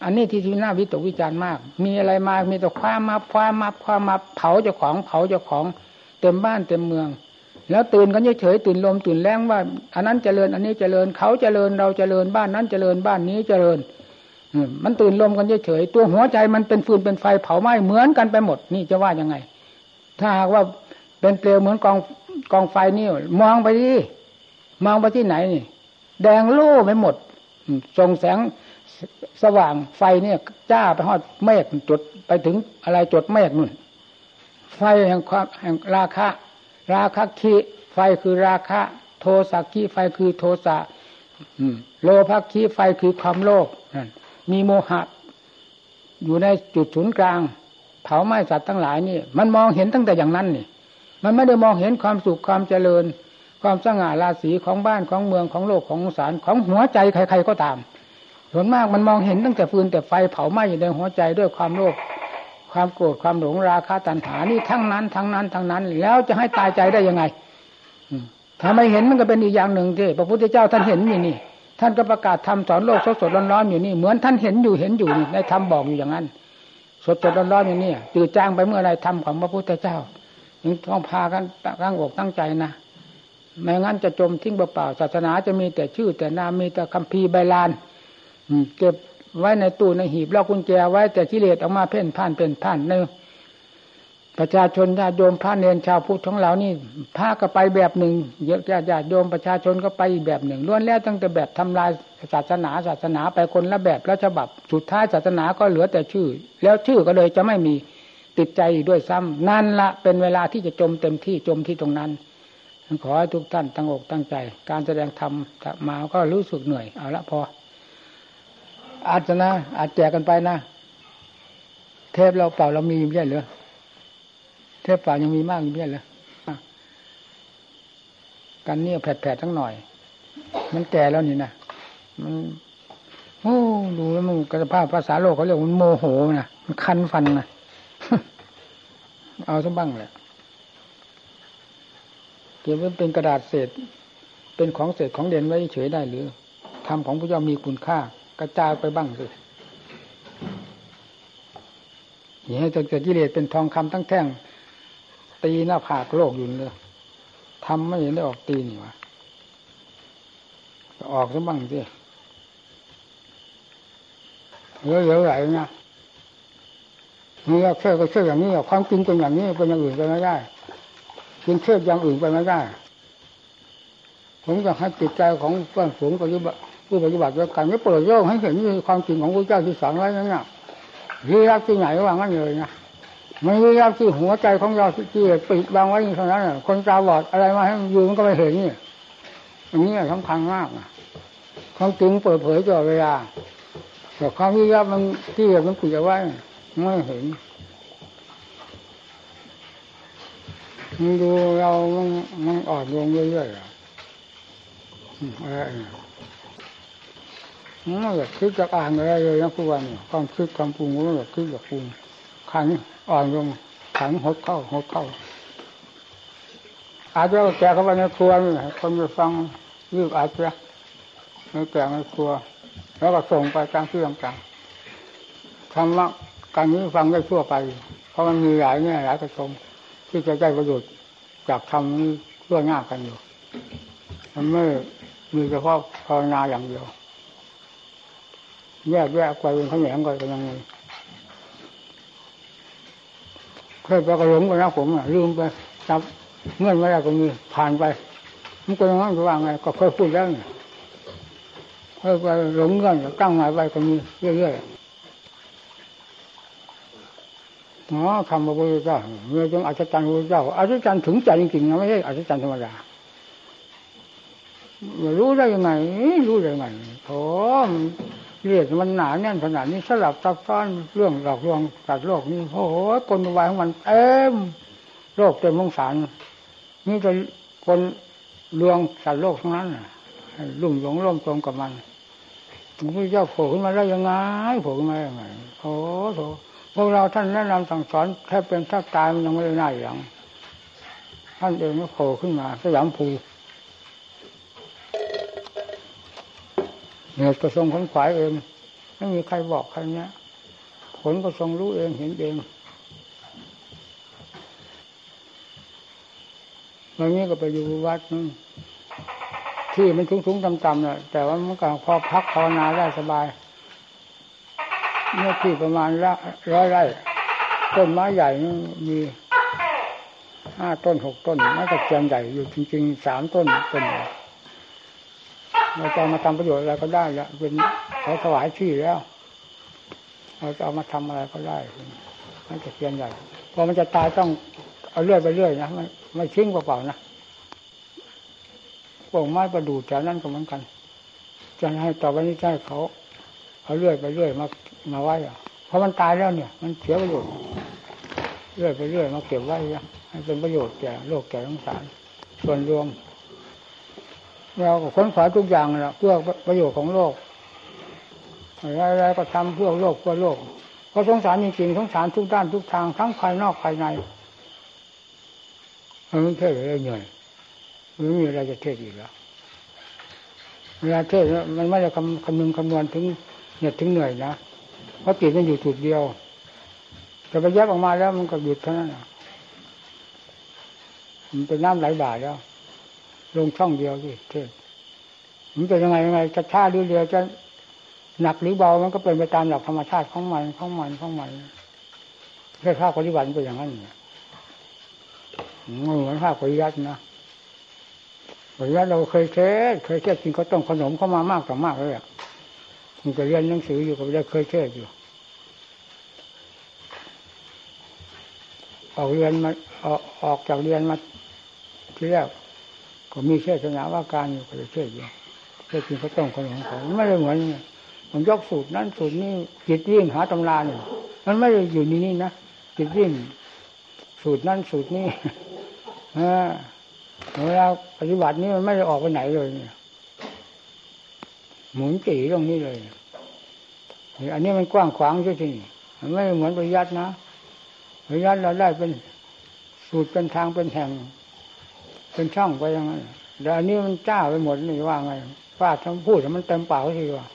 อันนี้ที่น่าวิตกวิจารณ์มากมีอะไรมามีแต่ความมาเผาเจ้าของเต็มบ้านเต็มเมืองแล้วตื่นกันเฉยๆตื่นลมตื่นแรงว่าอันนั้นเจริญอันนี้เจริญเขาเจริญเราเจริญบ้านนั้นเจริญบ้านนี้เจริญมันตื่นลมกันเฉยๆตัวหัวใจมันเป็นฟืนเป็นไฟเผาไหม้เหมือนกันไปหมดนี่จะว่ายังไงถ้าหากว่าเป็นเปลวเหมือนกองไฟนี่มองไปที่ไหนนี่แดงโล่ไปหมดส่งแสงสว่างไฟเนี่ยจ้าไปฮอดเมฆจุดไปถึงอะไรจุดเมฆนู่นไฟแห่งราคะขีไฟคือราคะโทสะขีไฟคือโทสะโลภะขีไฟคือความโลภนั่นมีโมหะอยู่ในจุดศูนย์กลางเผาไหม้สัตว์ทั้งหลายนี่มันมองเห็นตั้งแต่อย่างนั้นนี่มันไม่ได้มองเห็นความสุขความเจริญความสง่าราศีของบ้านของเมืองของโลกของสารของหัวใจใครๆก็ตามส่วนมากมันมองเห็นตั้งแต่ฟืนแต่ไฟเผาไหม้อยู่ในหัวใจด้วยความโลภความโกรธความหลงราคะตัณหานี่ทั้งนั้นแล้วจะให้ตายใจได้ยังไงถ้าไม่เห็นมันก็เป็นอีกอย่างหนึ่งที่พระพุทธเจ้าท่านเห็นอยู่นี่ท่านก็ประกาศธรรมสอนโลกสดๆร้อนๆอยู่นี่เหมือนท่านเห็นอยู่นี่ในธรรมบอกอยู่อย่างนั้นสดๆร้อนๆอยู่นี่ตื่นจางไปเมื่อไรธรรมของพระพุทธเจ้าต้องพากันตั้งอกตั้งใจนะไม่งั้นจะจมทิ้งเปล่าๆศาสนาจะมีแต่ชื่อแต่นามมีแต่คัมภีร์ใบลานเก็บไว้ในตู้ในหีบแล้วกุญแจไว้แต่กิเลสออกมาเพ่นพ่านในประชาชนญาติโยมพระเนรชาวพุทธของเรานี่พาก็ไปแบบหนึ่งเยอะญาติโยมประชาชนก็ไปอีกแบบหนึ่งล้วนแล้วตั้งแต่แบบทำลายศาสนาไปคนละแบบละฉบับสุดท้ายศาสนาก็เหลือแต่ชื่อแล้วชื่อก็เลยจะไม่มีติดใจด้วยซ้ำนั่นละเป็นเวลาที่จะจมเต็มที่จมที่ตรงนั้นขอให้ทุกท่านตั้งอกตั้งใจการแสดงธรรมมาก็รู้สึกเหนื่อยเอาละพออาจจะนะอาจแจกกันไปนะเทปเราเปล่าเรามีอยู่เยอะเหรอเทปเปล่ายังมีมากอยู่เยอะเหรอกันเนี่ยแผดๆทั้งหน่อย มันแก่แล้วนี่นะมันโอ้ดูแล้วมันกระพาภาษาโลกเขาเรียกมันโมโหนะมันคันฟันนะเอาซะบ้างแหละเก็บไว้เป็นกระดาษเศษเป็นของเศษของเด่นไว้เฉยได้หรือธรรมของพระเจ้ามีคุณค่ากระจายไปบ้างสิอย่าให้เกิดกิเลสเป็นทองคำทั้งแท่งตีหน้าผากโลกอยู่เลยทำไม่เห็นได้ออกตีนี่วะออกซะบ้างสิเยอะๆหลายนะเมื่อเชื่อก็เชื่ออย่างนี้ความจริงเป็นอย่างนี้เป็นอย่างอื่นไปไม่ได้กินเชื่ออย่างอื่นไปไม่ได้ผมอยากให้จิตใจของเพื่อนฝูงผู้ปฏิบัติด้วยกันก็เปิดโลกให้เห็นความจริงของพระเจ้าที่สอนไว้นั่นน่ะลี้ลับที่ไหนว่างั้นเลยนะไม่ลี้ลับที่หัวใจของเราที่ปิดบังไว้เท่านั้นน่ะคนตาบอดอะไรมาให้มันดูมันก็ไม่เห็นนี่อันนี้สำคัญมากนะความจริงเปิดเผยตลอดเวลาแต่ความลี้ลับมันที่มันปิดเอาไว้ไม่เห็นมันดูเรามันอ่อนลงเรื่อยๆไม่อยากคิดจากอ่านอะไรเลยนะทุกวันความคิดความปรุงไม่อยากคิดจากปรุงขันอ่อนลงขันหดเข้าอาจจะแกเข้าไปในครัวนี่คนจะฟังรีบอาจจะไม่แกในครัวแล้วก็ส่งไปกลางที่ต่างๆทำละการนี้ฟังได้ทั่วไปเพราะมันมีหลายแง่หลายกระทงที่จะได้ประโยชน์จากทำนี้ทั่วหน้ากันอยู่มันไม่มีเฉพาะภาวนาอย่างเดียวแยกไปเป็นข้างแหลงก่อนเป็นยังไงเคยไปกระหลงกันนะผมลืมไปจับเงื่อนไว้แล้วก็มีผ่านไปมันก็ยังงั้นจะว่าไงก็เคยพูดแล้วเนี่ยเคยไปหลงเงื่อนตั้งหมายไว้ก็มีเรื่อยๆอ๋อคำพระพุทธเจ้าเมื่อเป็นอัศจรรย์พระพุทธเจ้าอัศจรรย์ถึงใจจริงๆนะไม่ใช่อัศจรรย์ธรรมดารู้ได้ยังไงโอ้เรื่องมันหนาแน่นขนาดนี้สลับซับซ้อนเรื่องหลอกลวงสัตว์โลกนี่โอ้โหกลไกของมันเต็มโลกเต็มวงสารนี่จะคนลวงสัตว์โลกทั้งนั้นลุ่มหลงร่วมจมกับมันพระเจ้าโผล่ขึ้นมาได้ยังไงโผล่ขึ้นมาได้ยังไงโอ้โหพวกเราท่านแนะนำสั่งสอนแค่เป็นแค่ตายมันยังไม่ได้หน้าอย่างท่านเองก็โผล่ขึ้นมาสยามภูเหตุกระทรงขนขวายเองไม่มีใครบอกใครเนี้ยผลกระทรงรู้เองเห็นเองบางทีก็ไปอยู่วัดนึงที่มันชุ่มๆต่ำๆเนี่ยแต่ว่ามันก็พอพักภาวนาได้สบายเนื้อที่ประมาณ100 ไร่ต้นไม้ใหญ่มี5 ต้น 6 ต้นไม้ตะเคียนใหญ่อยู่จริงๆ3 ต้นเราจะมาทำประโยชน์อะไรก็ได้ละเป็นเขาถวายที่แล้วเราจะเอามาทำอะไรก็ได้มันจะเพียนใหญ่พอมันจะตายต้องเอาเลื่อยไปเรื่อยนะไม่ทิ้งเปล่าๆนะพวกไม้ประดู่แถวนั้นก็เหมือนกันจะให้ต่อไปนี้ใช่เขาเอาเลื่อยไปเรื่อยมาไว้เพราะมันตายแล้วเนี่ยมันเสียประโยชน์เลื่อยไปเรื่อยมาเก็บไว้ให้เป็นประโยชน์แก่โลกแก่สงสารส่วนรวมเราก็ค้นคว้าทุกอย่างนะเพื่อประโยชน์ของโลกอะไรๆก็ทำเพื่อโลกเพื่อโลกเพราะสงสารจริงๆสงสารทุกด้านทุกทางทั้งภายนอกภายในมันเท่เลยเหนื่อยไม่มีอะไรจะเท่อีกแล้วเวลาเท่มันไม่ได้คำนวณถึงเหนื่อยถึงเหนื่อยนะเพราะจิตมันอยู่จุดเดียวแต่ไปแยกออกมาแล้วมันก็หยุดเท่านั้นมันเป็นน้ำไหลบ่าแล้วลงช่องเดียวสิเท่มันเป็นยังไงจะช้าหรือเร็วจะหนักหรือเบามันก็เป็นไปตามหลักธรรมชาติของมันแค่ภาคปฏิบัติเป็นอย่างนั้นเนี่ยเหมือนภาคปริยัตินะปริยัติเราเคยเทศกินข้าวต้มขนมเข้ามามากกว่ามากเลยอ่ะผมก็เรียนหนังสืออยู่ก็ได้เคยเทศอยู่ออกจากเรียนมาที่แรกก็มีเทศนาว่าการอยู่ก็จะเทศอยู่เทศกินข้าวต้มขนมของไม่ได้เหมือนมันยกสูตรนั้นสูตรนี้จิตวิ่งหาตำราเนี่ยมันไม่ได้อยู่นี่นะจิตวิ่งสูตรนั้นสูตรนี้เวลาปฏิบัตินี่มันไม่ได้ออกไปไหนเลยเนี่ย หมุนจี๋ตรงนี้เลยอันนี้มันกว้างขวางจริงๆมันไม่เหมือนปริยัตินะปริยัติเราได้เป็นสูตรเป็นทางเป็นแห่งเป็นช่องไปอย่างนั้นแต่อันนี้มันจ้าไปหมดนี่ว่าไงฟาดทั้งพูดแต่มันเต็มเปล่าทีว่า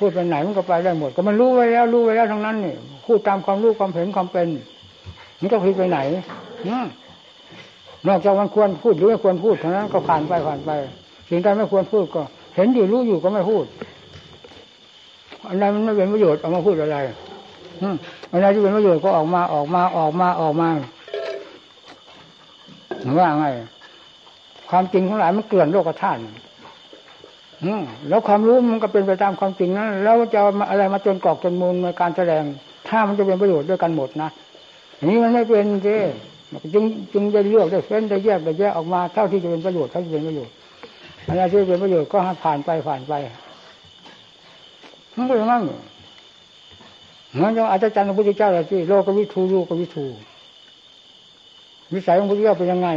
พูดไปไหนมันก็ไปได้หมดก็มันรู้ไว้แล้วรู้ไว้แล้วทั้งนั้นนี่พูดตามความรู้ความเห็นความเป็นมันก็พูดไปไหนนอกจากมันควรพูดหรือไม่ควรพูดเท่านั้นก็ผ่านไปผ่านไปสิ่งใดไม่ควรพูดก็เห็นอยู่รู้อยู่ก็ไม่พูดอะไรมันไม่เป็นประโยชน์เอามาพูดอะไรอะไรที่เป็นประโยชน์ก็ออกมาว่าไงความจริงของหลายมันเกลื่อนโลกธาตุแล้วความรู้มันก็เป็นไปตามความจริงนะแล้วจะอะไรมาจนกรอกจนมูลในการแสดงถ้ามันจะเป็นประโยชน์ด้วยกันหมดนะนี่มันไม่เป็นสิจึงได้เลือกได้เฟ้นได้แยกออกมาเท่าที่จะเป็นประโยชน์อะไรที่เป็นประโยชน์ก็ผ่านไปมันก็อย่างนั้นงั้นอาจารย์พระพุทธเจ้าล่ะที่โลกวิทูโลกวิทูวิสัยของพระพุทธเจ้าเป็นยังไง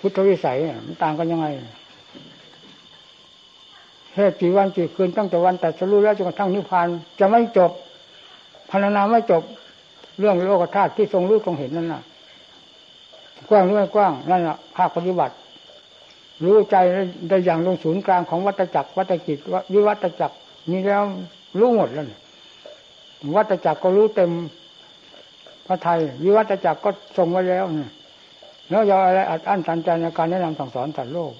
พุทธวิสัยมันต่างกันยังไงแค่กี่วันกี่คืนตั้งแต่วันตรัสรู้แล้วจนกระทั่งนิพพานจะไม่จบพรรณนาไม่จบเรื่องโลกธาตุที่ทรงรู้ทรงเห็นนั่นน่ะกว้างด้วยกว้างนั่นน่ะภาคปฏิบัติรู้ใจได้อย่างลงศูนย์กลางของวัฏจักรวัฏกิจวิวัฏจักรนี่แล้วรู้หมดแล้ววัฏจักรก็รู้เต็มพระทัยวิวัฏจักรก็ทรงไว้แล้วแล้วอย่าอะไรอัดอั้นตันใจในการแนะนำสั่งสอนสัตว์โลก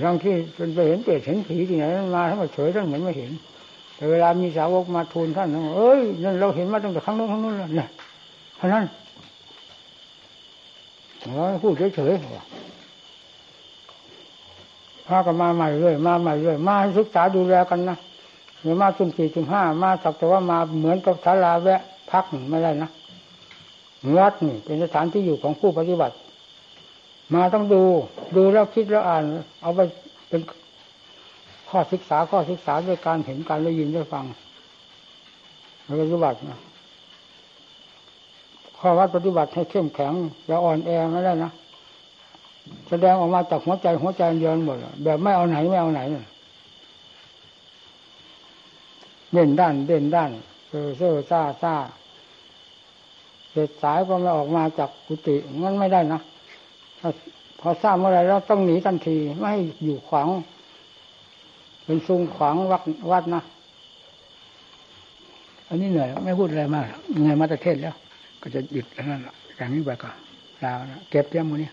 เรื่องที่เป็นไปเห็นเปรตเห็นผีที่ไหนมาท่านก็เฉยท่านเหมือนไม่เห็นแต่เวลามีสาวกมาทูลท่านเอ้ยนั่นเราเห็นมาตั้งแต่ครั้งนู้นแล้วเนี่ยเพราะนั้นเราพูดเฉยๆพากันมาใหม่เลยมาศึกษาดูแลกันนะอย่ามาสุ่มสี่สุ่มห้ามาสักแต่ว่ามาเหมือนกับศาลาแวะพักไม่ได้นะวัดนี่เป็นสถานที่อยู่ของผู้ปฏิบัติมาต้องดูแล้วคิดแล้วอ่านเอาไปเป็นข้อศึกษาด้วยการเห็นการได้ยินได้ฟังแล้วปฏิบัตินะข้อวัดปฏิบัติให้เข้มแข็งแล้วอ่อนแอไม่ได้นะแสดงออกมาจากหัวใจเดียวหมดแบบไม่เอาไหนเด่นด้านเซ่อซ่าเกิดสายก็ไม่ออกมาจากกุฏิมันไม่ได้นะพอทราบเมื่อไรแล้วต้องหนีทันทีไม่ให้อยู่ขวางเป็นซุ่มขวางวัดนะอันนี้เหนื่อยไม่พูดอะไรมากเหนื่อยมาแต่เทศแล้วก็จะหยุดแล้วนั่นแหละอย่างนี้ไปก่อนลาเก็บเตรียมมือเนี่ย